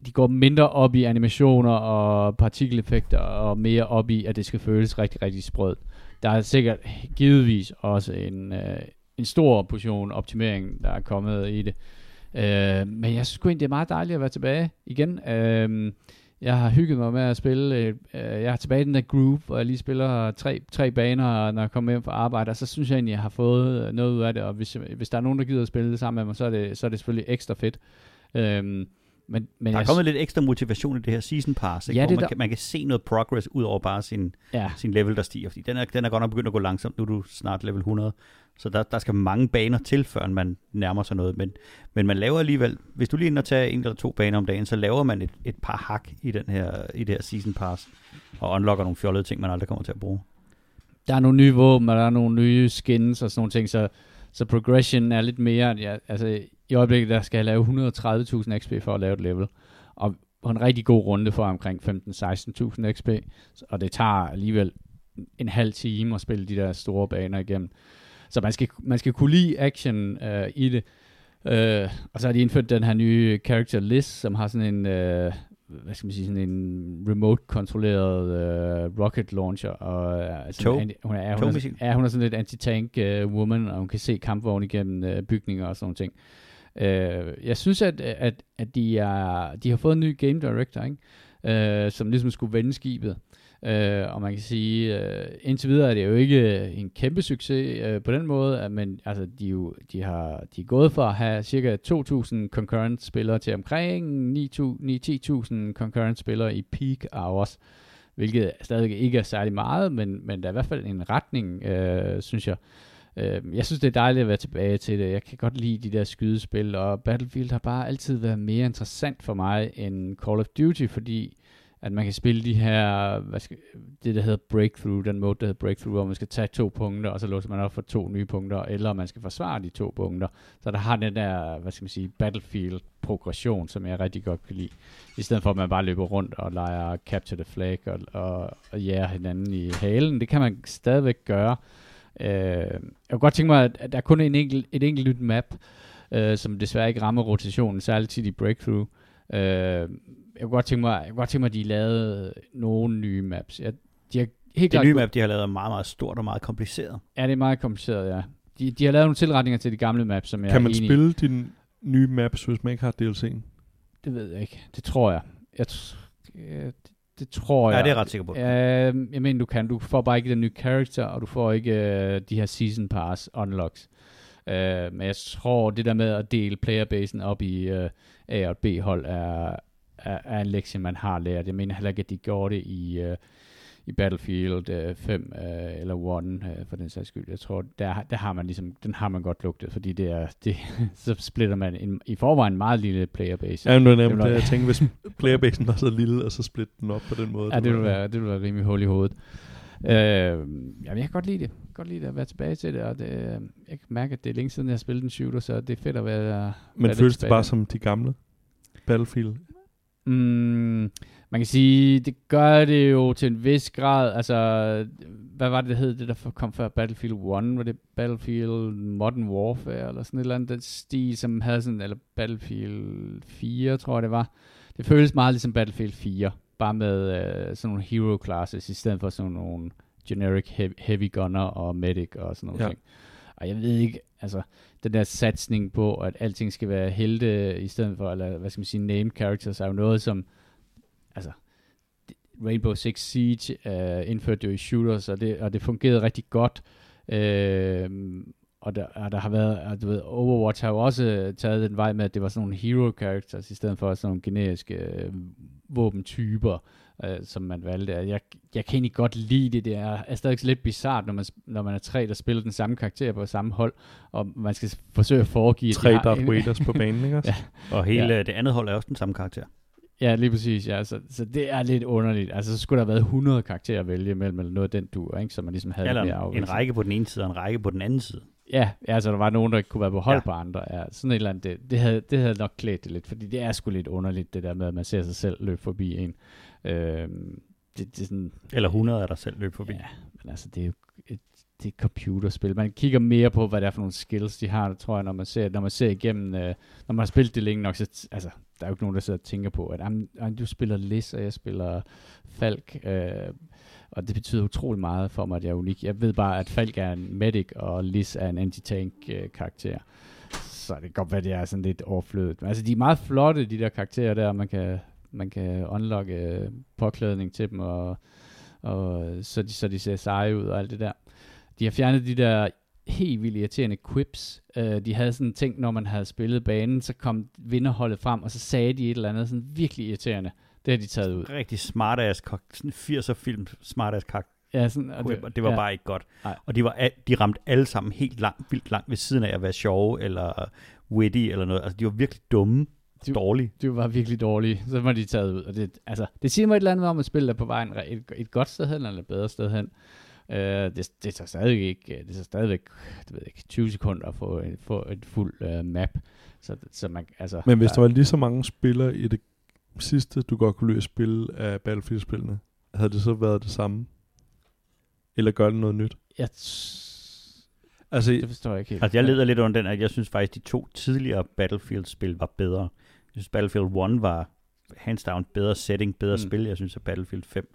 De går mindre op i animationer og partikeleffekter, og mere op i, at det skal føles rigtig, rigtig sprødt. Der er sikkert givetvis også en stor portion optimering, der er kommet i det. Men jeg synes egentlig, det er meget dejligt at være tilbage igen. Jeg har hygget mig med at spille. Jeg er tilbage i den der groove, hvor jeg lige spiller tre baner, når jeg kommer hjem fra arbejde, og så synes jeg egentlig, jeg har fået noget ud af det. Og hvis der er nogen, der gider at spille det sammen med mig, så er det selvfølgelig ekstra fedt. Men der er kommet lidt ekstra motivation i det her season pass, ikke? Ja, hvor man kan se noget progress ud over bare sin level, der stiger. Fordi den er godt nok begyndt at gå langsomt. Nu er du snart level 100, så der skal mange baner til, før man nærmer sig noget. Men man laver alligevel, hvis du lige ender at tage en eller to baner om dagen, så laver man et par hak i det her season pass, og unlocker nogle fjollede ting, man aldrig kommer til at bruge. Der er nogle nye våben, og der er nogle nye skins og sådan nogle ting, så progression er lidt mere... Ja, altså, i øjeblikket, der skal jeg lave 130.000 XP for at lave et level. Og på en rigtig god runde får jeg omkring 15-16.000 XP. Og det tager alligevel en halv time at spille de der store baner igennem. Så man skal kunne lide action i det. Og så har de indført den her nye character Liz, som har sådan en, hvad skal man sige, sådan en remote-kontrolleret rocket launcher. Og, hun er sådan lidt anti-tank woman, og hun kan se kampvogne igennem bygninger og sådan nogle ting. Jeg synes, at de har fået en ny game director, ikke? Som ligesom skulle vende skibet. Og man kan sige, indtil videre er det jo ikke en kæmpe succes på den måde, men altså, de er gået fra at have cirka 2.000 concurrent spillere til omkring 9-10.000 concurrent spillere i peak hours, hvilket stadig ikke er særlig meget, men der er i hvert fald en retning, synes jeg. Jeg synes, det er dejligt at være tilbage til det. Jeg kan godt lide de der skydespil, og Battlefield har bare altid været mere interessant for mig end Call of Duty, fordi at man kan spille de her, det der hedder breakthrough, den mode der hedder breakthrough, hvor man skal tage 2 punkter, og så låser man op for 2 nye punkter, eller man skal forsvare de 2 punkter. Så der har den der, hvad skal man sige, Battlefield-progression, som jeg rigtig godt kan lide. I stedet for, at man bare løber rundt og leger capture the flag og jager hinanden i halen. Det kan man stadigvæk gøre. Jeg kunne godt tænke mig, at der kun er et enkelt nyt map, som desværre ikke rammer rotationen, særligt til de breakthrough. Jeg kunne godt tænke mig, at de lavede nogle nye maps. Det nye map, de har lavet, er meget, meget stort og meget kompliceret. Ja, det er meget kompliceret, ja. De har lavet nogle tilretninger til de gamle maps, som jeg er enig i. Kan man spille de nye maps, hvis man ikke har DLC'en? Det ved jeg ikke. Det tror jeg. Det tror jeg. Ja, det er jeg ret sikker på. Jeg mener, du kan. Du får bare ikke den nye character, og du får ikke de her season pass unlocks. Men jeg tror, det der med at dele playerbasen op i A- og B-hold er en lektie, man har lært. Jeg mener heller ikke, at de gjorde det i Battlefield 5 eller 1 for den sags skyld. Jeg tror, der har man ligesom, den har man godt lugtet, fordi så splitter man i forvejen en meget lille playerbase. Ja, det er nemt, jeg tænker, hvis playerbasen var så lille, og så splitter den op på den måde. Ja, det ville være rimelig hul i hovedet. Jeg kan godt lide det. Jeg kan godt lide at være tilbage til det, og det, jeg kan mærke, at det er længe siden, jeg har spillet den shooter, så det er fedt at være. Men føles det bare som de gamle Battlefield? Man kan sige, det gør det jo til en vis grad. Altså, hvad var det hed, det der kom før Battlefield 1? Var det Battlefield Modern Warfare eller sådan et eller andet, den stil, som havde sådan, eller Battlefield 4, tror jeg det var. Det føles meget ligesom Battlefield 4, bare med sådan nogle hero classes i stedet for sådan nogle generic heavy gunner og medic og sådan noget. Ja. Og jeg ved ikke, altså den der satsning på, at alting skal være helte i stedet for, eller hvad skal man sige, name characters, er jo noget, som altså Rainbow Six Siege indførte jo i shooters, og det fungerede rigtig godt. Og der har været, og du ved, Overwatch har jo også taget den vej med, at det var sådan nogle hero characters, i stedet for sådan nogle generiske våbentyper, som man valgte. Jeg kan egentlig godt lide det, det er stadig lidt bizart, når man er tre, der spiller den samme karakter på samme hold, og man skal forsøge at foregive... Tre Darth Vaders på banen, ikke også? Ja. Og hele det andet hold er også den samme karakter. Ja, lige præcis, ja. Så det er lidt underligt. Altså, så skulle der have været 100 karakterer at vælge imellem, eller noget af den duer, ikke? Så man ligesom havde eller mere afvist. En række på den ene side, og en række på den anden side. Ja, altså der var nogen, der ikke kunne være på hold på andre. Ja, sådan et eller andet, det havde nok klædt det lidt, fordi det er sgu lidt underligt, det der med, at man ser sig selv løbe forbi en. Det er sådan, eller 100 er der selv løbe forbi. Ja, men altså, det er jo et computerspil. Man kigger mere på, hvad det er for nogle skills, de har, tror jeg, når man ser igennem, når man har spillet det længe nok, så altså, der er jo ikke nogen, der sidder og tænker på, at du spiller Liz, og jeg spiller Falk, og det betyder utrolig meget for mig, at jeg er unik. Jeg ved bare, at Falk er en medic, og Liz er en anti-tank-karakter. Så det kan godt være, det er sådan lidt overflødet. Men altså, de er meget flotte, de der karakterer der, man kan unlocke påklædning til dem, og så de ser seje ud og alt det der. De har fjernet de der helt vildt irriterende quips. De havde sådan en ting, når man havde spillet banen, så kom vinderholdet frem, og så sagde de et eller andet sådan virkelig irriterende. Det har de taget ud. Rigtig smartass, sådan 80'er film smartass kak. Ja, sådan, og det var bare ikke godt. Ej. Og de ramte alle sammen helt langt, vildt langt ved siden af at være sjove eller witty eller noget. Altså de var virkelig dumme. Dårlige. Det var virkelig dårlige. Så var de taget ud. Og det siger mig et eller andet om at spille der på vejen et godt sted hen eller et bedre sted hen. Det tager stadig ikke, det tager stadigvæk, det ved ikke, 20 sekunder at få et fuld map. Så man, altså, men hvis der var lige så mange spillere i det sidste, du godt kunne løbe spille af Battlefield-spillene, havde det så været det samme? Eller gør det noget nyt? Altså, det forstår jeg ikke helt. Altså, jeg leder lidt under den, at jeg synes faktisk, de to tidligere Battlefield-spil var bedre. Jeg synes, Battlefield 1 var hands down bedre setting, bedre spil. Jeg synes, at Battlefield 5,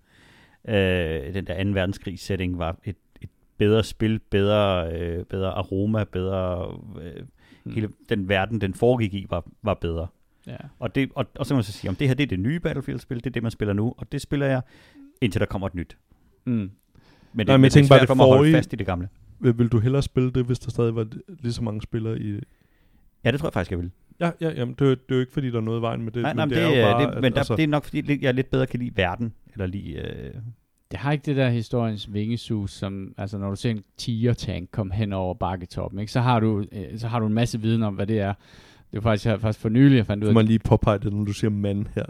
den der 2. verdenskrig-setting, var et bedre spil, bedre aroma, bedre hele den verden, den foregik i, var bedre. Ja. Og så kan man så sige, om det her det er det nye Battlefield-spil, det er det, man spiller nu, og det spiller jeg, indtil der kommer et nyt. Men det er svært for mig at holde fast i det gamle. Vil du hellere spille det, hvis der stadig var lige så mange spillere i... Ja, det tror jeg faktisk, jeg vil. Ja, jamen, det er jo ikke, fordi der er noget i vejen med det. Nej, men det er nok, fordi jeg lidt bedre kan lide verden, eller lide... Det har ikke det der historiens vingesus, som altså når du ser en tigertank komme hen over bakketoppen, ikke, så har du en masse viden om, hvad det er. Det var faktisk, jeg for nylig, jeg fandt ud af... man lige påpege det, når du siger mand her.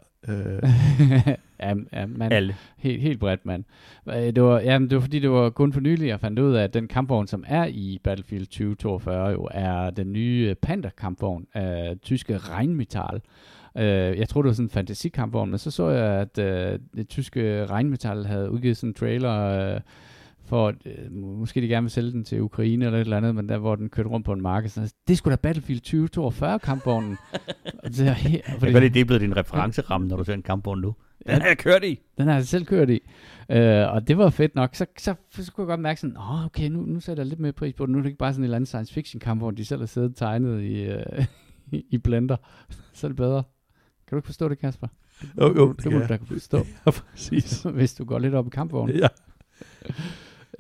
Ja, mand. Alle. Helt bredt mand. Det var fordi, det var kun for nylig, jeg fandt ud af, at den kampvogn, som er i Battlefield 2042, jo er den nye Panther-kampvogn af tyske Rheinmetall. Jeg troede, det var sådan en fantasikampvogn, men så jeg, at det tyske Rheinmetall havde udgivet sådan en trailer... for måske de gerne vil sælge den til Ukraine eller et eller andet, men der hvor den kørte rundt på en marked, så det skulle da Battlefield 2042 kampvognen. Det er blevet din referenceramme, når du ser en kampvogn nu. Den har jeg kørt i. Den har jeg selv kørt i. Og det var fedt nok. Så kunne jeg godt mærke sådan, okay, nu sætter jeg lidt mere pris på det. Nu er det ikke bare sådan en eller anden science fiction kampvogn, de selv har siddet tegnet i Blender. Så er det bedre. Kan du ikke forstå det, Kasper? Jo, det må du da kunne forstå. Ja, præcis. Hvis du går lidt op i kampvognen. Ja.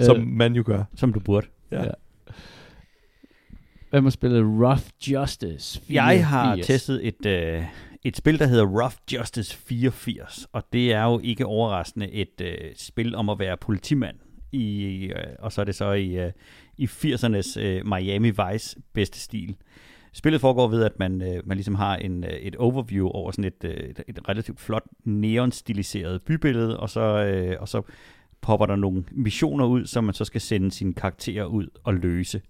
Som man jo gør. Som du burde. Ja. Hvem har spillet Rough Justice 84? Jeg har testet et spil, der hedder Rough Justice 84, og det er jo ikke overraskende et spil om at være politimand, og så er det så i 80'ernes Miami Vice bedste stil. Spillet foregår ved, at man ligesom har et overview over sådan et relativt flot neonstiliseret bybillede, og så popper der nogle missioner ud, som man så skal sende sine karakterer ud og løse.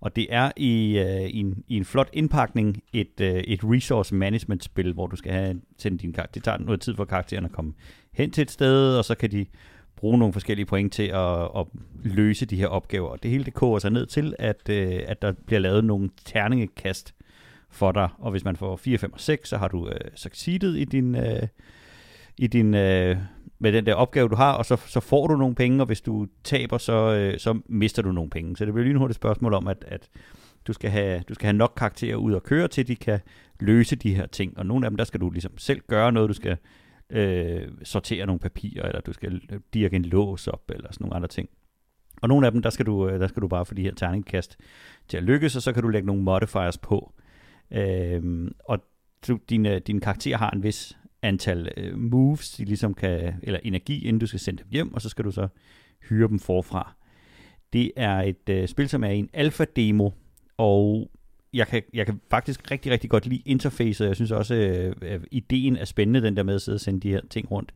Og det er i en flot indpakning et resource management spil, hvor du skal sende dine karakterer. Det tager noget tid for karaktererne at komme hen til et sted, og så kan de bruge nogle forskellige point til at løse de her opgaver. Og det hele det koger sig ned til, at der bliver lavet nogle terningekast for dig. Og hvis man får 4, 5 og 6, så har du succeeded i din med den der opgave, du har, og så får du nogle penge, og hvis du taber, så mister du nogle penge. Så det bliver lige et spørgsmål om, at du skal have nok karakterer ud at køre, til de kan løse de her ting. Og nogle af dem, der skal du ligesom selv gøre noget, du skal sortere nogle papirer, eller du skal dirke en lås op, eller sådan nogle andre ting. Og nogle af dem, der skal du bare få de her terningkast til at lykkes, og så kan du lægge nogle modifiers på. Og din karakter har en vis antal moves, de ligesom kan, eller energi, inden du skal sende dem hjem, og så skal du så hyre dem forfra. Det er et spil, som er en alfa-demo, og jeg kan faktisk rigtig, rigtig godt lide interfacet. Jeg synes også, ideen er spændende, den der med at sidde og sende de her ting rundt.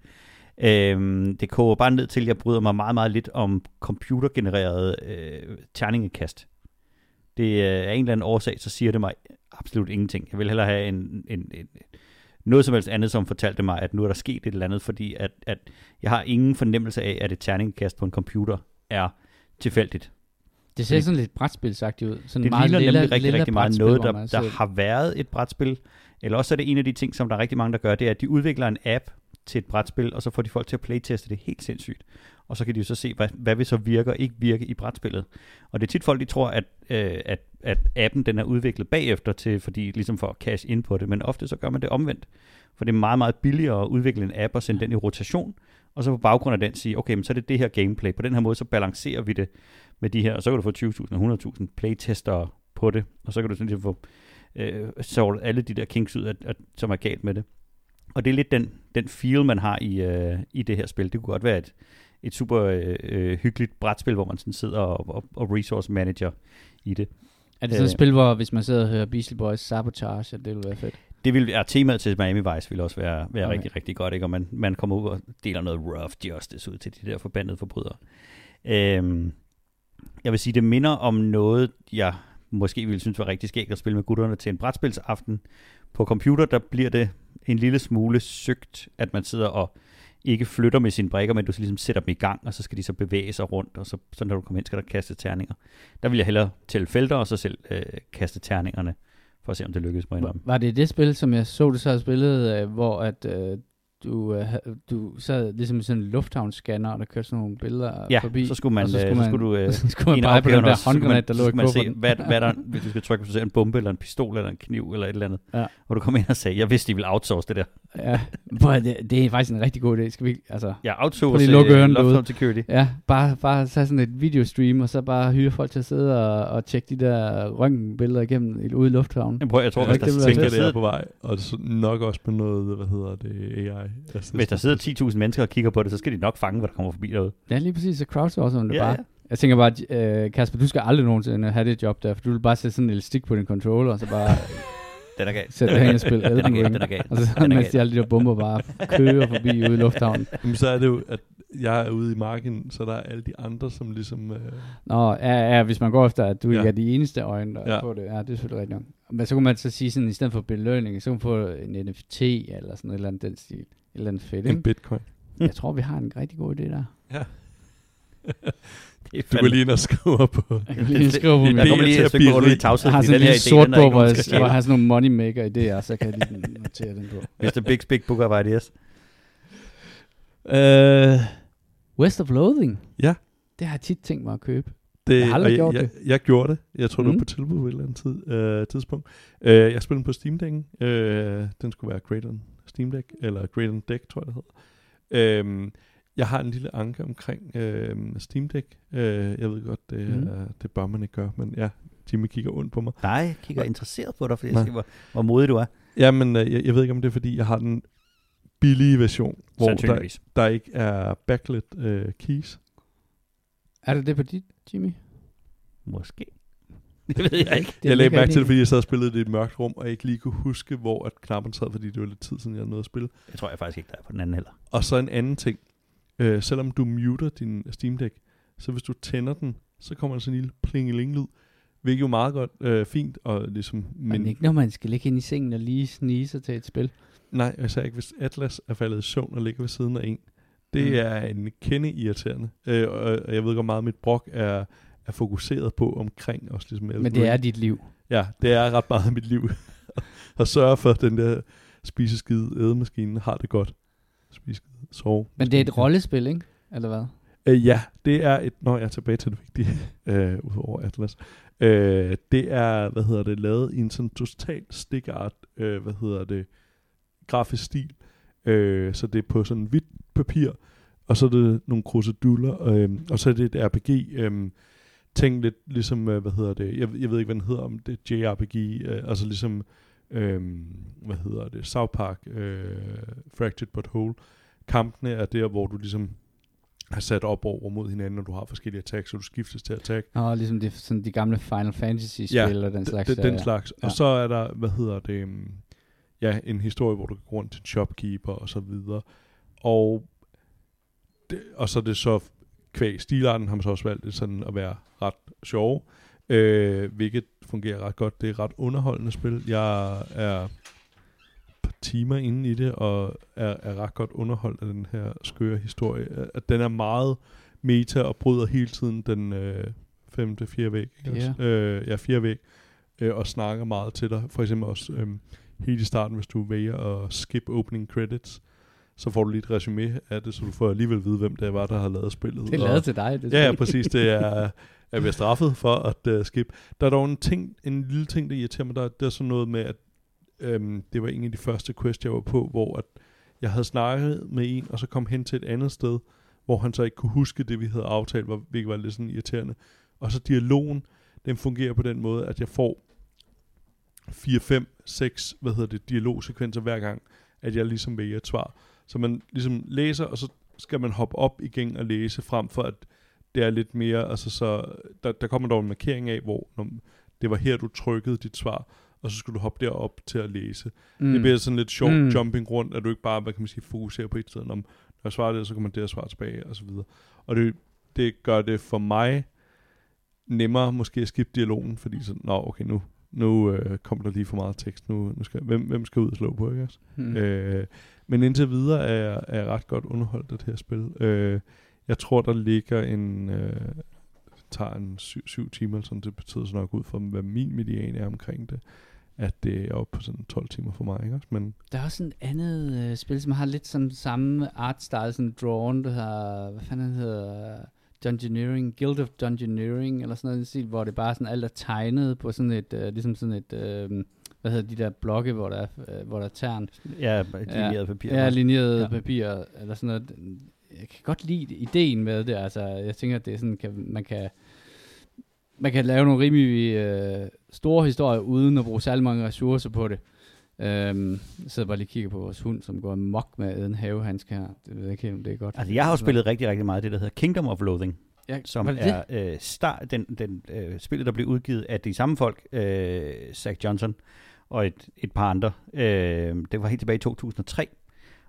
Det koger bare ned til, at jeg bryder mig meget, meget lidt om computergenererede terningekast. Det er en eller anden årsag, så siger det mig absolut ingenting. Jeg vil hellere have en noget som helst andet, som fortalte mig, at nu er der sket et eller andet, fordi at jeg har ingen fornemmelse af, at et terningekast på en computer er tilfældigt. Det ser sådan lidt brætspilsagtigt ud. Sådan det meget ligner nemlig rigtig meget noget, der har været et brætspil. Eller også er det en af de ting, som der er rigtig mange, der gør, det er, at de udvikler en app til et brætspil, og så får de folk til at playteste det helt sindssygt. Og så kan de jo så se, hvad vil så virke og ikke virke i brætspillet. Og det er tit folk, de tror, at appen den er udviklet bagefter, til, fordi ligesom for at cash ind på det, men ofte så gør man det omvendt. For det er meget, meget billigere at udvikle en app og sende den i rotation, og så på baggrund af den sige, okay, men så er det her gameplay. På den her måde, så balancerer vi det med de her, og så kan du få 20.000 og 100.000 playtestere på det, og så kan du sådan ligesom få så alle de der kinks ud, som er galt med det. Og det er lidt den feel, man har i det her spil. Det kunne godt være et super hyggeligt brætspil, hvor man sådan sidder og resource manager i det. Er det sådan et spil, hvor hvis man sidder og hører Beastie Boys Sabotage, det ville være fedt? Det vil være temaet til Miami Vice, vil også være okay. Rigtig, rigtig godt, ikke? Og man kommer ud og deler noget rough justice ud til de der forbandede forbrydere. Jeg vil sige, det minder om noget, jeg måske ville synes var rigtig skægt at spille med gutterne til en brætspilsaften. På computer, der bliver det en lille smule søgt, at man sidder og ikke flytter med sine brikker, men du ligesom sætter dem i gang, og så skal de så bevæge sig rundt, og så når du kommer ind, skal der kaste terninger. Der vil jeg hellere tælle felter, og så selv kaste terningerne, for at se, om det lykkedes mig. Var det spil, som jeg så, du så spillede, hvor at du sad ligesom i sådan en lufthavnsscanner, og der kørte sådan nogle billeder forbi? Ja, så skulle man bare på den der håndgranat, der lå i kufferten. Så skulle man se, hvad der, hvis du skal trykke på en bombe, eller en pistol, eller en kniv, eller et eller andet. Ja. Og du kom ind og sagde, jeg vidste, de ville outsource det der. Ja, det er faktisk en rigtig god idé. Skal vi, altså, ja, outsource lufthavn security. Ja, bare tage sådan et videostream, og så bare hyre folk til at sidde og tjekke de der røntgenbilleder igennem ude i lufthavnen. Jamen, prøv, jeg tror, der tænker det er på vej, og nok også på noget, hvad hedder det, AI. Hvis der sidder 10.000 mennesker og kigger på det, så skal de nok fange, hvad der kommer forbi derude. Ja, lige præcis. Så crowdsourcer man det bare. Jeg tænker bare, Kasper, du skal aldrig nogensinde have det job der, for du vil bare sætte sådan en lille stik på din controller, og så bare den er galt. Sætte dig hen og spille Elden Ring. Og så mens de alle de der bomber bare kører forbi ude i lufthavnen. Jamen, så er det jo, at jeg er ude i marken, så der er alle de andre, som ligesom... Nå, ja, hvis man går efter, at du ikke er de eneste øjne, der er på det. Ja, det er selvfølgelig rigtigt nok. Men så kunne man så sige sådan, i stedet for belønning, så kunne man få en NFT eller sådan et eller andet den stil. Et eller andet fedt, ikke? En bitcoin. Jeg tror, vi har en rigtig god idé der. Ja. Du kan lige ind og skrive på... Jeg kan lige skrive på min... Jeg kommer lige at stykke på i tavshed. Jeg har sådan en lille sort på, hvor jeg har sådan nogle moneymaker-idéer, så kan jeg lige notere den på. Mr. Big Big Book of Ideas. West of Loathing? Ja. Det har jeg tit tænkt mig at købe. Jeg har aldrig gjort det. Jeg gjorde det. Jeg tror, det var på tilbud på et eller andet tidspunkt. Jeg spillede den på Steam Deck'en. Den skulle være Graydon Steam Deck, eller Graydon Deck, tror jeg det hedder. Jeg har en lille anke omkring Steam Deck. Jeg ved godt, det bør man ikke gøre, men ja, Jimmy kigger ondt på mig. Nej, kigger interesseret på dig, fordi jeg siger, hvor modig du er. Ja, men jeg ved ikke, om det er, fordi jeg har den billige version, hvor der ikke er backlit keys. Er det på dit, Jimmy? Måske. Det ved jeg ikke. Jeg lagde mærke til det, fordi jeg sad og spillede det i et mørkt rum, og ikke lige kunne huske, hvor at knappen sad, fordi det var lidt tid siden, jeg nåede at spille. Jeg tror jeg faktisk ikke, der er på den anden heller. Og så en anden ting. Selvom du muter din Steam Deck, så hvis du tænder den, så kommer der sådan en lille plingeling-lyd, hvilket jo meget godt fint. Og ligesom, men ikke når man skal ligge ind i sengen og lige snige sig til et spil. Nej, altså ikke hvis Atlas er faldet i søvn og ligger ved siden af en. Det er en kende irriterende, og jeg ved godt meget, mit brok er fokuseret på omkring os. Ligesom, men det er dit liv. Ja, det er ret meget mit liv. Og sørge for, at den der spiseskide ædemaskine har det godt. Spiseskide, sove. Men det er et rollespil, ikke? Eller hvad? Ja, det er et... Nå, jeg er tilbage til det vigtige, udover Atlas. Det er, lavet i en sådan total stickart, grafisk stil. Så det er på sådan hvidt papir, og så er det nogle kruseduller, og så er det et RPG, tænk lidt ligesom, hvad hedder det, jeg ved ikke, hvad den hedder, om det er JRPG, altså ligesom, hvad hedder det, South Park, Fractured But Whole. Kampene er der, hvor du ligesom har sat op over mod hinanden, og du har forskellige attacks, så du skiftes til attack. Og ligesom det, sådan de gamle Final Fantasy-spil, ja, og den slags. Den slags. Ja. Og så er der, hvad hedder det, ja, en historie, hvor du går rundt til shopkeeper, og så videre. Og så er det så, kvæg stilarten har man så også valgt sådan at være ret sjov, hvilket fungerer ret godt. Det er et ret underholdende spil. Jeg er timer inde i det, og er ret godt underholdt af den her skøre historie. At den er meget meta og bryder hele tiden den femte, fjerde væg. Yeah. Fjerde væg. Og snakker meget til dig. For eksempel også helt i starten, hvis du vælger at skip opening credits, så får du lige et resume af det, så du får alligevel at vide, hvem det var, der har lavet spillet. Det er lavet til dig. Det ja, præcis. Det er at være straffet for at skip. Der er dog en lille ting, der irriterer mig. Der er sådan noget med, at det var en af de første quests, jeg var på, hvor at jeg havde snakket med en, og så kom hen til et andet sted, hvor han så ikke kunne huske det, vi havde aftalt, hvilket var lidt sådan irriterende. Og så dialogen, den fungerer på den måde, at jeg får 4, 5, 6, dialogsekvenser hver gang, at jeg ligesom vælger et svar. Så man ligesom læser, og så skal man hoppe op igen og læse, frem for at det er lidt mere, altså så, der kommer dog en markering af, hvor det var her, du trykkede dit svar, og så skulle du hoppe derop til at læse. Det bliver sådan lidt sjovt jumping rundt, at du ikke bare, hvad kan man sige, fokuserer på et sted, når jeg svarer det, så kommer man der og svarer tilbage, og så videre. Og det gør det for mig nemmere, måske at skifte dialogen, fordi sådan, nu kommer der lige for meget tekst, nu skal, hvem skal ud og slå på, ikke også? Men indtil videre er jeg ret godt underholdt af det her spil. Jeg tror, der ligger tager 7 timer, sådan det betyder så nok ud for, hvad min median er omkring det, at det er oppe på sådan 12 timer for mig, ikke også? Men der er også et andet spil, som har lidt sådan samme artstyle, sådan drawn, der har, hvad fanden hedder, Dungeoneering, Guild of Dungeoneering, eller sådan noget, stil, hvor det bare sådan alt er tegnet på sådan et, ligesom sådan et, hvad hedder de der blokke, hvor der er tern. Ja, linjerede papir. Ja, linjerede papir, eller sådan noget. Jeg kan godt lide ideen med det, altså jeg tænker, at det er sådan, man kan lave nogle rimelig store historier, uden at bruge særlig mange ressourcer på det. Jeg sidder bare lige og kigger på vores hund, som går amok med en havehandske her. Det ved jeg ikke, om det er godt. Altså jeg har jo spillet rigtig, rigtig meget det, der hedder Kingdom of Loathing, som er den spillet, der blev udgivet af de samme folk, Zach Johnson og et par andre. Det var helt tilbage i 2003.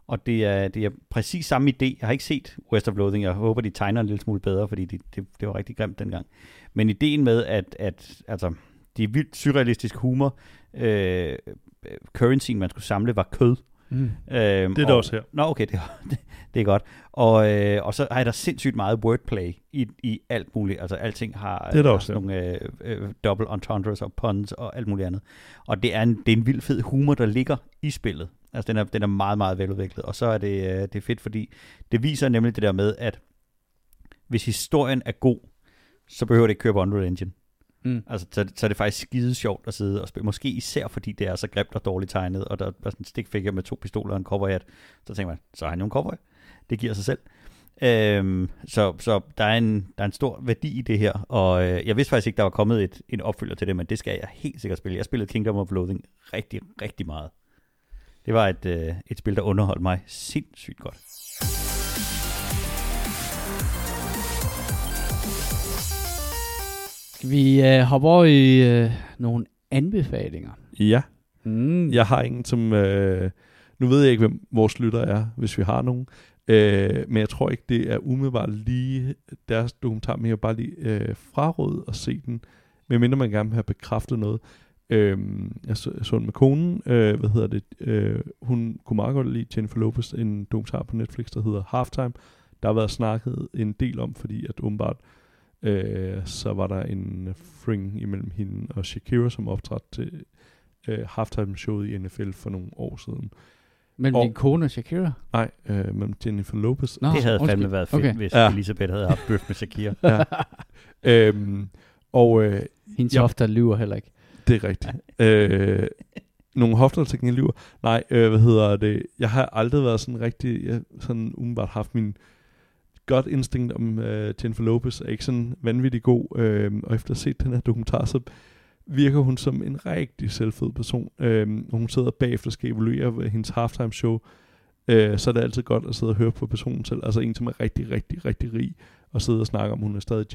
Og det er præcis samme idé. Jeg har ikke set West of Loathing. Jeg håber, de tegner en lille smule bedre, fordi det var rigtig grimt dengang. Men ideen med, at altså, det er vildt surrealistisk humor. Currencyen, man skulle samle, var kød. Det er det også her. Nå, okay, det er godt. Og så er der sindssygt meget wordplay i alt muligt. Altså, alting har nogle double entendres og puns og alt muligt andet. Og det er en vildt fed humor, der ligger i spillet. Altså, den er meget, meget veludviklet. Og så er det er fedt, fordi det viser nemlig det der med, at hvis historien er god, så behøver det ikke køre på Unreal Engine. Altså, så er det faktisk skide sjovt at sidde og spille. Måske især, fordi det er så grimt og dårligt tegnet, og der er sådan en stikfigure med 2 pistoler og en cowboyhat. Så tænker man, så har han jo en cowboy. Det giver sig selv. Så der er en stor værdi i det her, og jeg vidste faktisk ikke, der var kommet en opfølger til det, men det skal jeg helt sikkert spille. Jeg spillede Kingdom of Loathing rigtig, rigtig meget. Det var et spil, der underholdt mig sindssygt godt. Skal vi hoppe over i nogle anbefalinger? Ja. Jeg har ingen, som... nu ved jeg ikke, hvem vores lytter er, hvis vi har nogen. Men jeg tror ikke, det er umiddelbart lige deres dokumentar, men jeg vil bare lige fraråde at se den, medmindre man gerne vil have bekræftet noget. Jeg så den med konen, hun kunne meget godt lide Jennifer Lopez, en dokumentar på Netflix, der hedder Halftime. Der har været snakket en del om, fordi at åbenbart så var der en fring imellem hende og Shakira, som optrådte til Halftime showet i NFL for nogle år siden. Mellem din kone og Shakira? Nej, mellem Jennifer Lopez. Nå, det havde fandme været fedt, okay, hvis Elisabeth havde haft bøf med Shakira. Hendes hofter lyver heller ikke. Det er rigtigt. Nogle hofter, der tænker, jeg lyver. Nej, jeg har aldrig været sådan rigtig, sådan umiddelbart haft min Godt instinct om Jennifer Lopez er ikke sådan vanvittig god, og efter at have set den her dokumentar, så virker hun som en rigtig selvfed person. Hun sidder bagefter og skal evaluere hendes halftime show, så er det altid godt at sidde og høre på personen selv, altså en som er rigtig, rigtig, rigtig rig, og sidde og snakke om, hun er stadig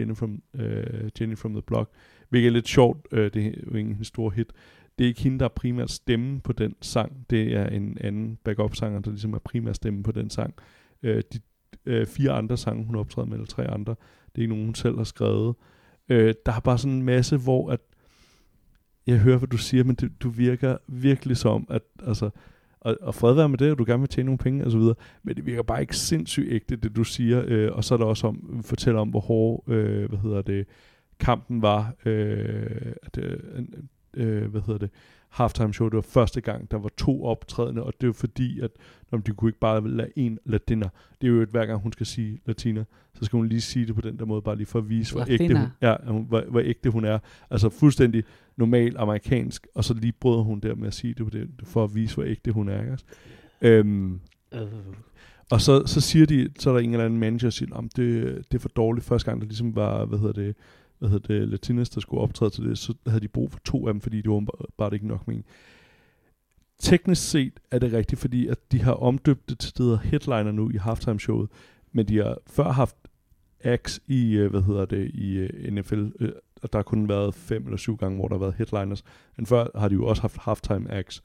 Jenny from the Block, hvilket er lidt sjovt, det er jo ingen stor hit. Det er ikke hende, der er primært stemme på den sang, det er en anden backup-sanger, der ligesom er primært stemme på den sang. De fire andre sange, hun optræder med, eller tre andre, det er ikke nogen, hun selv har skrevet. Der er bare sådan en masse, hvor at jeg hører, hvad du siger, men du virker virkelig som, at altså, og fred være med det, og du gerne vil tjene nogle penge og så videre, men det virker bare ikke sindssygt ægte, det du siger, og så er der også om, fortæller om, hvor hård, kampen var, halftime show, det var første gang, der var 2 optrædende, og det var fordi, at de kunne ikke bare lade en latina. Det er jo et, hver gang hun skal sige latina, så skal hun lige sige det på den der måde, bare lige for at vise, hvor ægte hun er. Altså fuldstændig normal amerikansk, og så lige brød hun der med at sige det på det, for at vise, hvor ægte hun er. Og så siger de, så er der en eller anden manager, der siger, det er for dårligt første gang, der ligesom var, latinas, der skulle optræde til det, så havde de brug for 2 af dem, fordi det var bare ikke nok med en. Teknisk set er det rigtigt, fordi at de har omdøbt det til det, der headliner nu i halftime-showet, men de har før haft acts i, i NFL, og der har kun været 5 eller 7 gange, hvor der har været headliners, men før har de jo også haft halftime acts,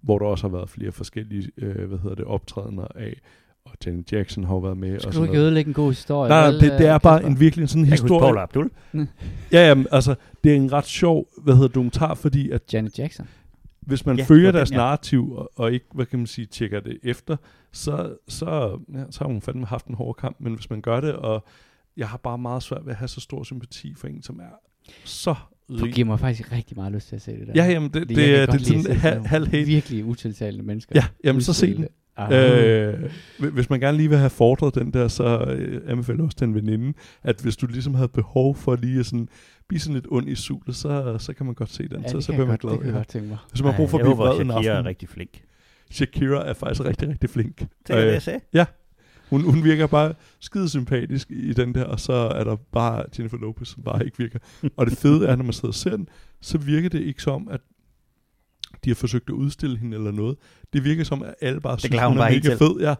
hvor der også har været flere forskellige, optrædener af, og Janet Jackson har været med. Skal og du ikke ødelægge en god historie? Nej, det er bare en virkelig sådan en historie. Ja, jamen, altså, det er en ret sjov, dokumentar, fordi at Janet Jackson. Hvis man følger deres narrativ, og ikke, tjekker det efter, så har hun fandme haft en hård kamp, men hvis man gør det, og jeg har bare meget svært ved at have så stor sympati for en, som er så rig. Det giver mig faktisk rigtig meget lyst til at se det der. Ja, jamen, det er sådan halvhæt. Virkelig utiltalende mennesker. Ja, jamen, så se det. Hvis man gerne lige vil have fordret den der, så anbefaler også den veninde, at hvis du ligesom havde behov for lige at sådan, blive sådan lidt ond i sulet, så kan man godt se den, så bliver man glad. Hvis man har brug for at blive vred en aften. Shakira er rigtig flink. Shakira er faktisk rigtig, rigtig flink. Det er det, jeg sagde. Ja, hun virker bare skide sympatisk i den der, og så er der bare Jennifer Lopez, som bare ikke virker. Og det fede er, når man sidder og ser den, så virker det ikke som, at de har forsøgt at udstille hende eller noget. Det virker som, at alle bare synes, hun er mega fed. Ja.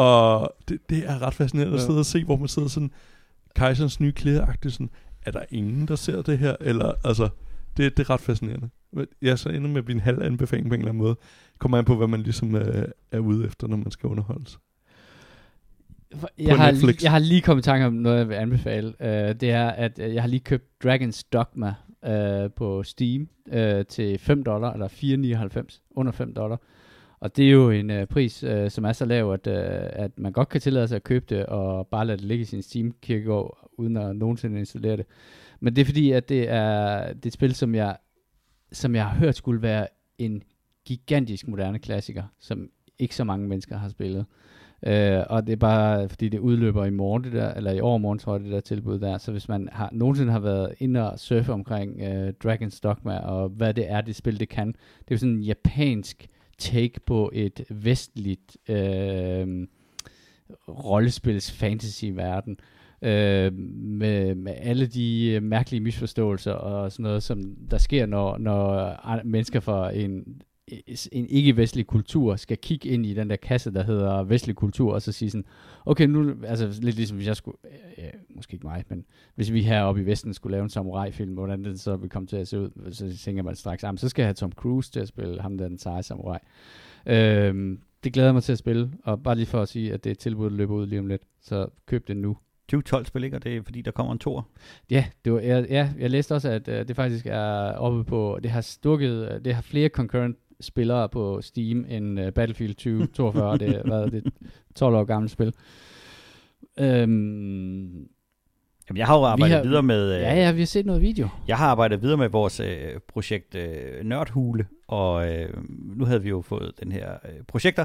Og det er ret fascinerende at sidde og se, hvor man sidder sådan, kejserens nye klæder-agtigt sådan, er der ingen, der ser det her? Eller, altså, det er ret fascinerende. Jeg er så ender med at blive en halv anbefaling på en eller anden måde. Kommer an på, hvad man ligesom er ude efter, når man skal underholdes. Jeg har lige kommet i tanke om noget, jeg vil anbefale. Det er, at jeg har lige købt Dragons Dogma på Steam til $5 eller 4,99 under $5. Og det er jo en pris, som er så lav, at man godt kan tillade sig at købe det og bare lade det ligge i sin Steam-kirkegård, uden at nogensinde installere det. Men det er fordi, at det er et spil, som jeg har hørt skulle være en gigantisk moderne klassiker, som ikke så mange mennesker har spillet. Og det er bare fordi det udløber i morgen det der, eller i overmorgen tror jeg det der tilbud der, så hvis man nogensinde har været inde og surfe omkring Dragon's Dogma og hvad det er det spil det kan, det er jo sådan en japansk take på et vestligt rollespils fantasy verden med alle de mærkelige misforståelser og sådan noget som der sker når mennesker fra en ikke-vestlig kultur skal kigge ind i den der kasse, der hedder vestlig kultur, og så sige sådan, okay, nu, altså lidt ligesom hvis jeg skulle, måske ikke mig, men hvis vi heroppe i Vesten skulle lave en samurai-film, hvordan den så ville komme til at se ud, så tænker man straks, så skal jeg have Tom Cruise til at spille ham der, den seje samurai. Det glæder mig til at spille, og bare lige for at sige, at det er tilbud, der løber ud lige om lidt, så køb det nu. 2012 spil, ikke? Og det er fordi, der kommer en toer. Ja, jeg læste også, at det faktisk er oppe på, det har flere concurrent spillere på Steam end Battlefield 2042, det er 12 år gammelt spil. Jamen, jeg har jo arbejdet videre med... Ja, vi har set noget video. Jeg har arbejdet videre med vores projekt Nørdhule, og nu havde vi jo fået den her projekter,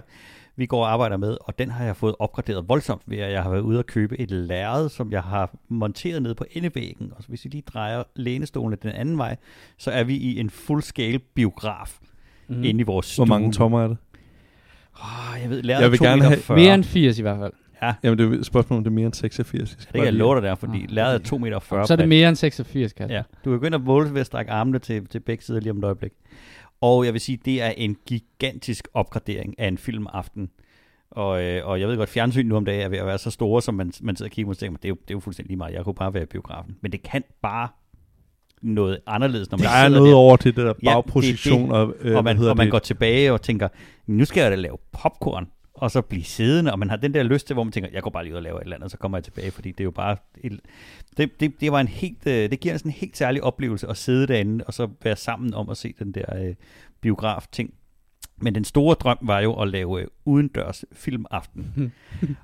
vi går og arbejder med, og den har jeg fået opgraderet voldsomt ved, at jeg har været ude og købe et lærred, som jeg har monteret ned på endevæggen, og hvis vi lige drejer lænestolene den anden vej, så er vi i en full-scale biograf. Inde i vores stue. Hvor mange tommer er det? Jeg ved, lærredet 2,40 meter. Mere end 80 i hvert fald. Ja. Jamen det er spørgsmål om det er mere end 86. Det kan jeg love dig der, fordi lærede 2,40 meter. Så er det mere end 86, Kasper. Ja. Du kan gå ind og måle ved at strække armene til begge sider lige om et øjeblik. Og jeg vil sige, det er en gigantisk opgradering af en filmaften. Og jeg ved godt, fjernsyn nu om dagen er ved at være så store, som man sidder og kigger på og tænker, det er jo fuldstændig lige meget. Jeg kunne bare være i biografen. Men det kan bare noget anderledes, når man sidder der. Der er noget der over til det der bagposition. Ja, og man går tilbage og tænker, nu skal jeg da lave popcorn, og så blive siddende, og man har den der lyst til, hvor man tænker, jeg går bare lige ud og laver et eller andet, og så kommer jeg tilbage, fordi det er jo bare... Det giver sådan en helt særlig oplevelse at sidde derinde, og så være sammen om at se den der biograf-ting. Men den store drøm var jo at lave udendørs filmaften.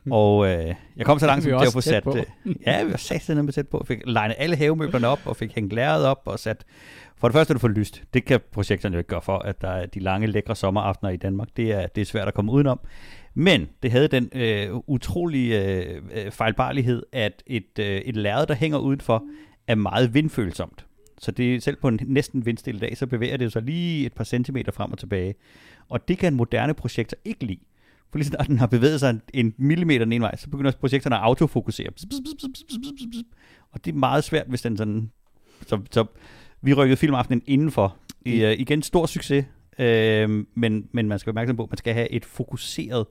Og jeg kom så langt, som jeg sat... vi var satsen tæt på. Fik legnet alle havemøblerne op, og fik hængt lærredet op, og sat... For det første er det for lyst. Det kan projekterne jo ikke gøre for, at der er de lange, lækre sommeraftener i Danmark. Det er svært at komme udenom. Men det havde den utrolige fejlbarlighed, at et lærred, der hænger udenfor, er meget vindfølsomt. Så det, selv på en næsten vindstille dag, så bevæger det sig lige et par centimeter frem og tilbage. Og det kan moderne projekter ikke lide. For lige sådan, at den har bevæget sig en millimeter den ene vej, så begynder projekterne at autofokusere. Og det er meget svært, hvis den sådan... Så vi rykkede filmaftenen indenfor. Igen stor succes, men man skal være opmærksom på, at man skal have et fokuseret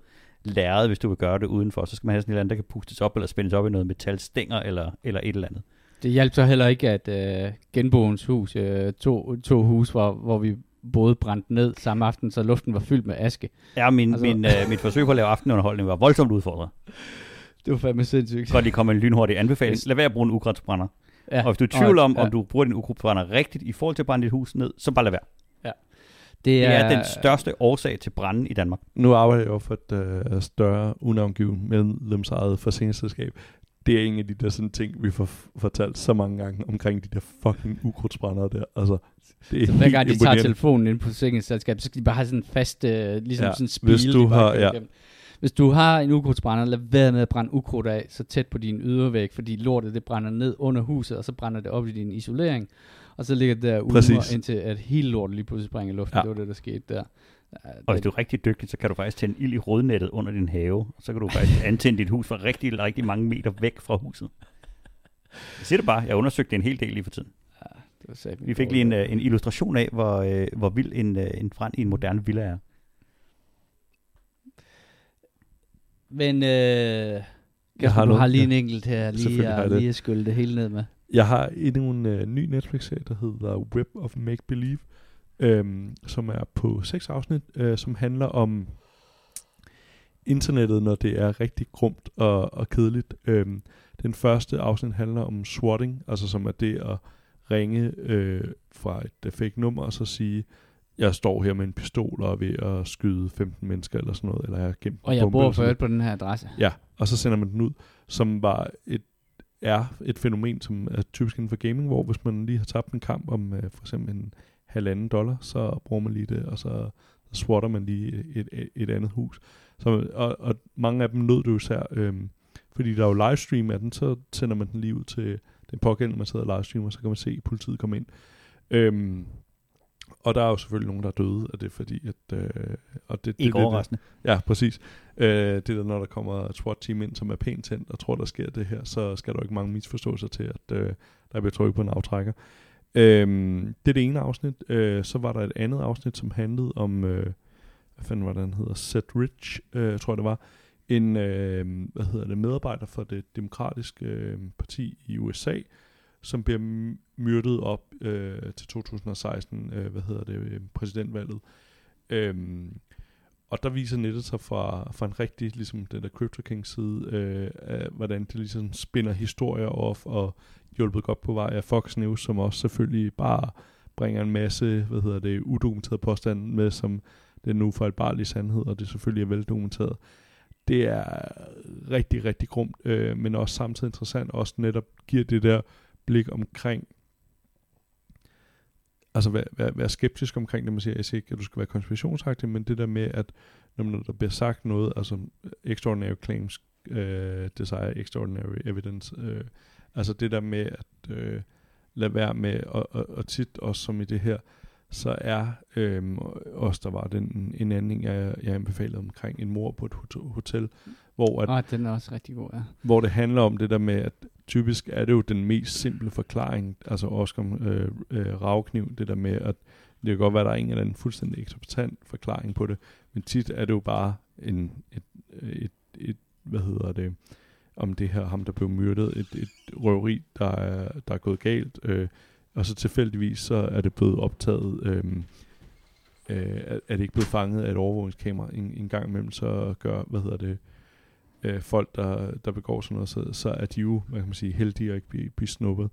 lærred, hvis du vil gøre det udenfor. Så skal man have sådan et eller andet, der kan pustes op eller spændes op i noget metalstænger eller et eller andet. Det hjalp så heller ikke, at genboens hus, to hus, hvor vi både brændte ned samme aften, så luften var fyldt med aske. Ja, mit forsøg på at lave aftenunderholdning var voldsomt udfordret. Det var fandme sindssygt. Godt, lige komme en lynhurtig anbefaling. Lad være at bruge en ukrudtsbrænder. Ja, og hvis du er i tvivl om du bruger din ukrudtsbrænder rigtigt i forhold til at brænde dit hus ned, så bare lad være. Ja. Det er den største årsag til branden i Danmark. Nu arbejder jeg jo for et større unavngivet medlemsejet forsikringsselskab. Det er en af de der sådan ting, vi får fortalt så mange gange omkring de der fucking ukrudtsbrændere der. Altså, det er så hver gang de tager telefonen ind på forsikringsselskabet, så skal de bare have sådan en fast, sådan spil. Hvis du har en ukrudtsbrænder, lad være med at brænde ukrudt af så tæt på din ydervæg, fordi lortet det brænder ned under huset, og så brænder det op i din isolering, og så ligger det der udenfor, indtil at hele lortet lige pludselig springer i luften. Ja. Det var det, der skete der. Og hvis du er rigtig dygtig, så kan du faktisk tænde ild i rodnettet under din have, og så kan du faktisk antænde dit hus fra rigtig, rigtig mange meter væk fra huset. Jeg siger det bare, jeg undersøgte en hel del lige for tiden. Ja, det var sat, vi fik lige en illustration af, hvor vild en brand i en moderne villa er. Men du har lige en enkelt her, lige at skylle det hele ned med. Jeg har en ny Netflix-serie, der hedder Web of Make Believe, som er på 6 afsnit, som handler om internettet, når det er rigtig grumt og kedeligt. Den første afsnit handler om swatting, altså som er det at ringe fra et fake nummer og så sige, jeg står her med en pistol og er ved at skyde 15 mennesker eller sådan noget, eller jeg har gemt og jeg bombe, bor ført på den her adresse. Ja, og så sender man den ud, som var et fænomen, som er typisk inden for gaming, hvor hvis man lige har tabt en kamp om for eksempel en $1,5, så bruger man lige det, og så swatter man lige et andet hus. Så, og mange af dem nød det jo især, fordi der er jo livestream af den, så sender man den lige ud til den pågældende, man sidder og livestreamer, så kan man se politiet komme ind. Og der er jo selvfølgelig nogen, der er døde af det, fordi at... og det, ikke det, overraskende. Det, ja, præcis. Det der, når der kommer et SWAT-team ind, som er pænt tændt, og tror, der sker det her, så skal der ikke mange misforståelser til, at der bliver trykket på en aftrækker. Det er det ene afsnit. Så var der et andet afsnit, som handlede om... hvad fanden var det, han hedder? Seth Rich, tror jeg, det var. En medarbejder for det demokratiske parti i USA, som bliver myrdet op til 2016, præsidentvalget. Og der viser nettet sig fra en rigtig, ligesom den der Crypto Kings side, hvordan det ligesom spinder historier op og hjulpet godt på vej af Fox News, som også selvfølgelig bare bringer en masse, udokumenterede påstande med, som den nu ufejlbarlige sandhed, og det selvfølgelig er veldokumenteret. Det er rigtig, rigtig grumt, men også samtidig interessant, også netop giver det der blik omkring, altså være skeptisk omkring det, man siger, jeg siger ikke, at du skal være konspirationsagtig, men det der med, at når der bliver sagt noget, altså extraordinary claims, desire extraordinary evidence, altså det der med at lade være med, og tit også som i det her, så er også der var den en anden jeg anbefalede omkring en mor på et hotel, hvor at den er også rigtig god, ja. Hvor det handler om det der med at typisk er det jo den mest simple forklaring, altså også om ravkniv, det der med at det kan godt være der er en eller anden fuldstændig eksorbitant forklaring på det, men tit er det jo bare et hvad hedder det, om det her ham der blev myrdet, et røveri der er gået galt, og så tilfældigvis så er det blevet optaget, er det ikke blevet fanget af et overvågningskamera en gang imellem, så gør hvad hedder det folk der begår sådan noget, så er de jo hvad kan man sige heldige at ikke blive snuppet,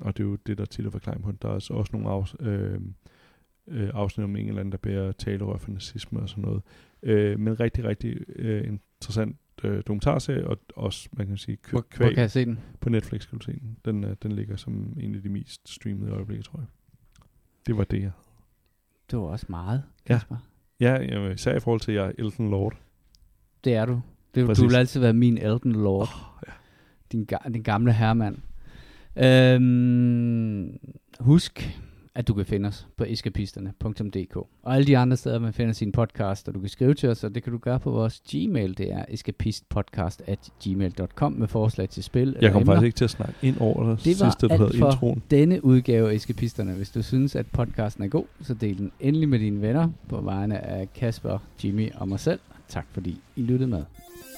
og det er jo det der tit er forklaring på. Der er altså også nogle afsnit om en eller anden der bærer talerør for nazisme og sådan noget, men rigtig rigtig interessant dokumentarserie, og også man kan sige hvor kan jeg se den? På Netflix kan du se den. Den ligger som en af de mest streamede i øjeblikket, tror jeg. Det var det jeg. Det var også meget, Kasper. Ja, især i forhold til jeg Elden Lord. Det er du. Du vil altid være min Elden Lord. Ja. Din gamle herremand. Husk at du kan finde os på eskapisterne.dk og alle de andre steder, man finder sine podcast, og du kan skrive til os, og det kan du gøre på vores Gmail, det er eskapistpodcast@gmail.com med forslag til spil. Jeg kom faktisk ikke til at snakke ind over det sidste, du havde introen. Denne udgave af Eskapisterne. Hvis du synes, at podcasten er god, så del den endelig med dine venner på vegne af Kasper, Jimmy og mig selv. Tak fordi I lyttede med.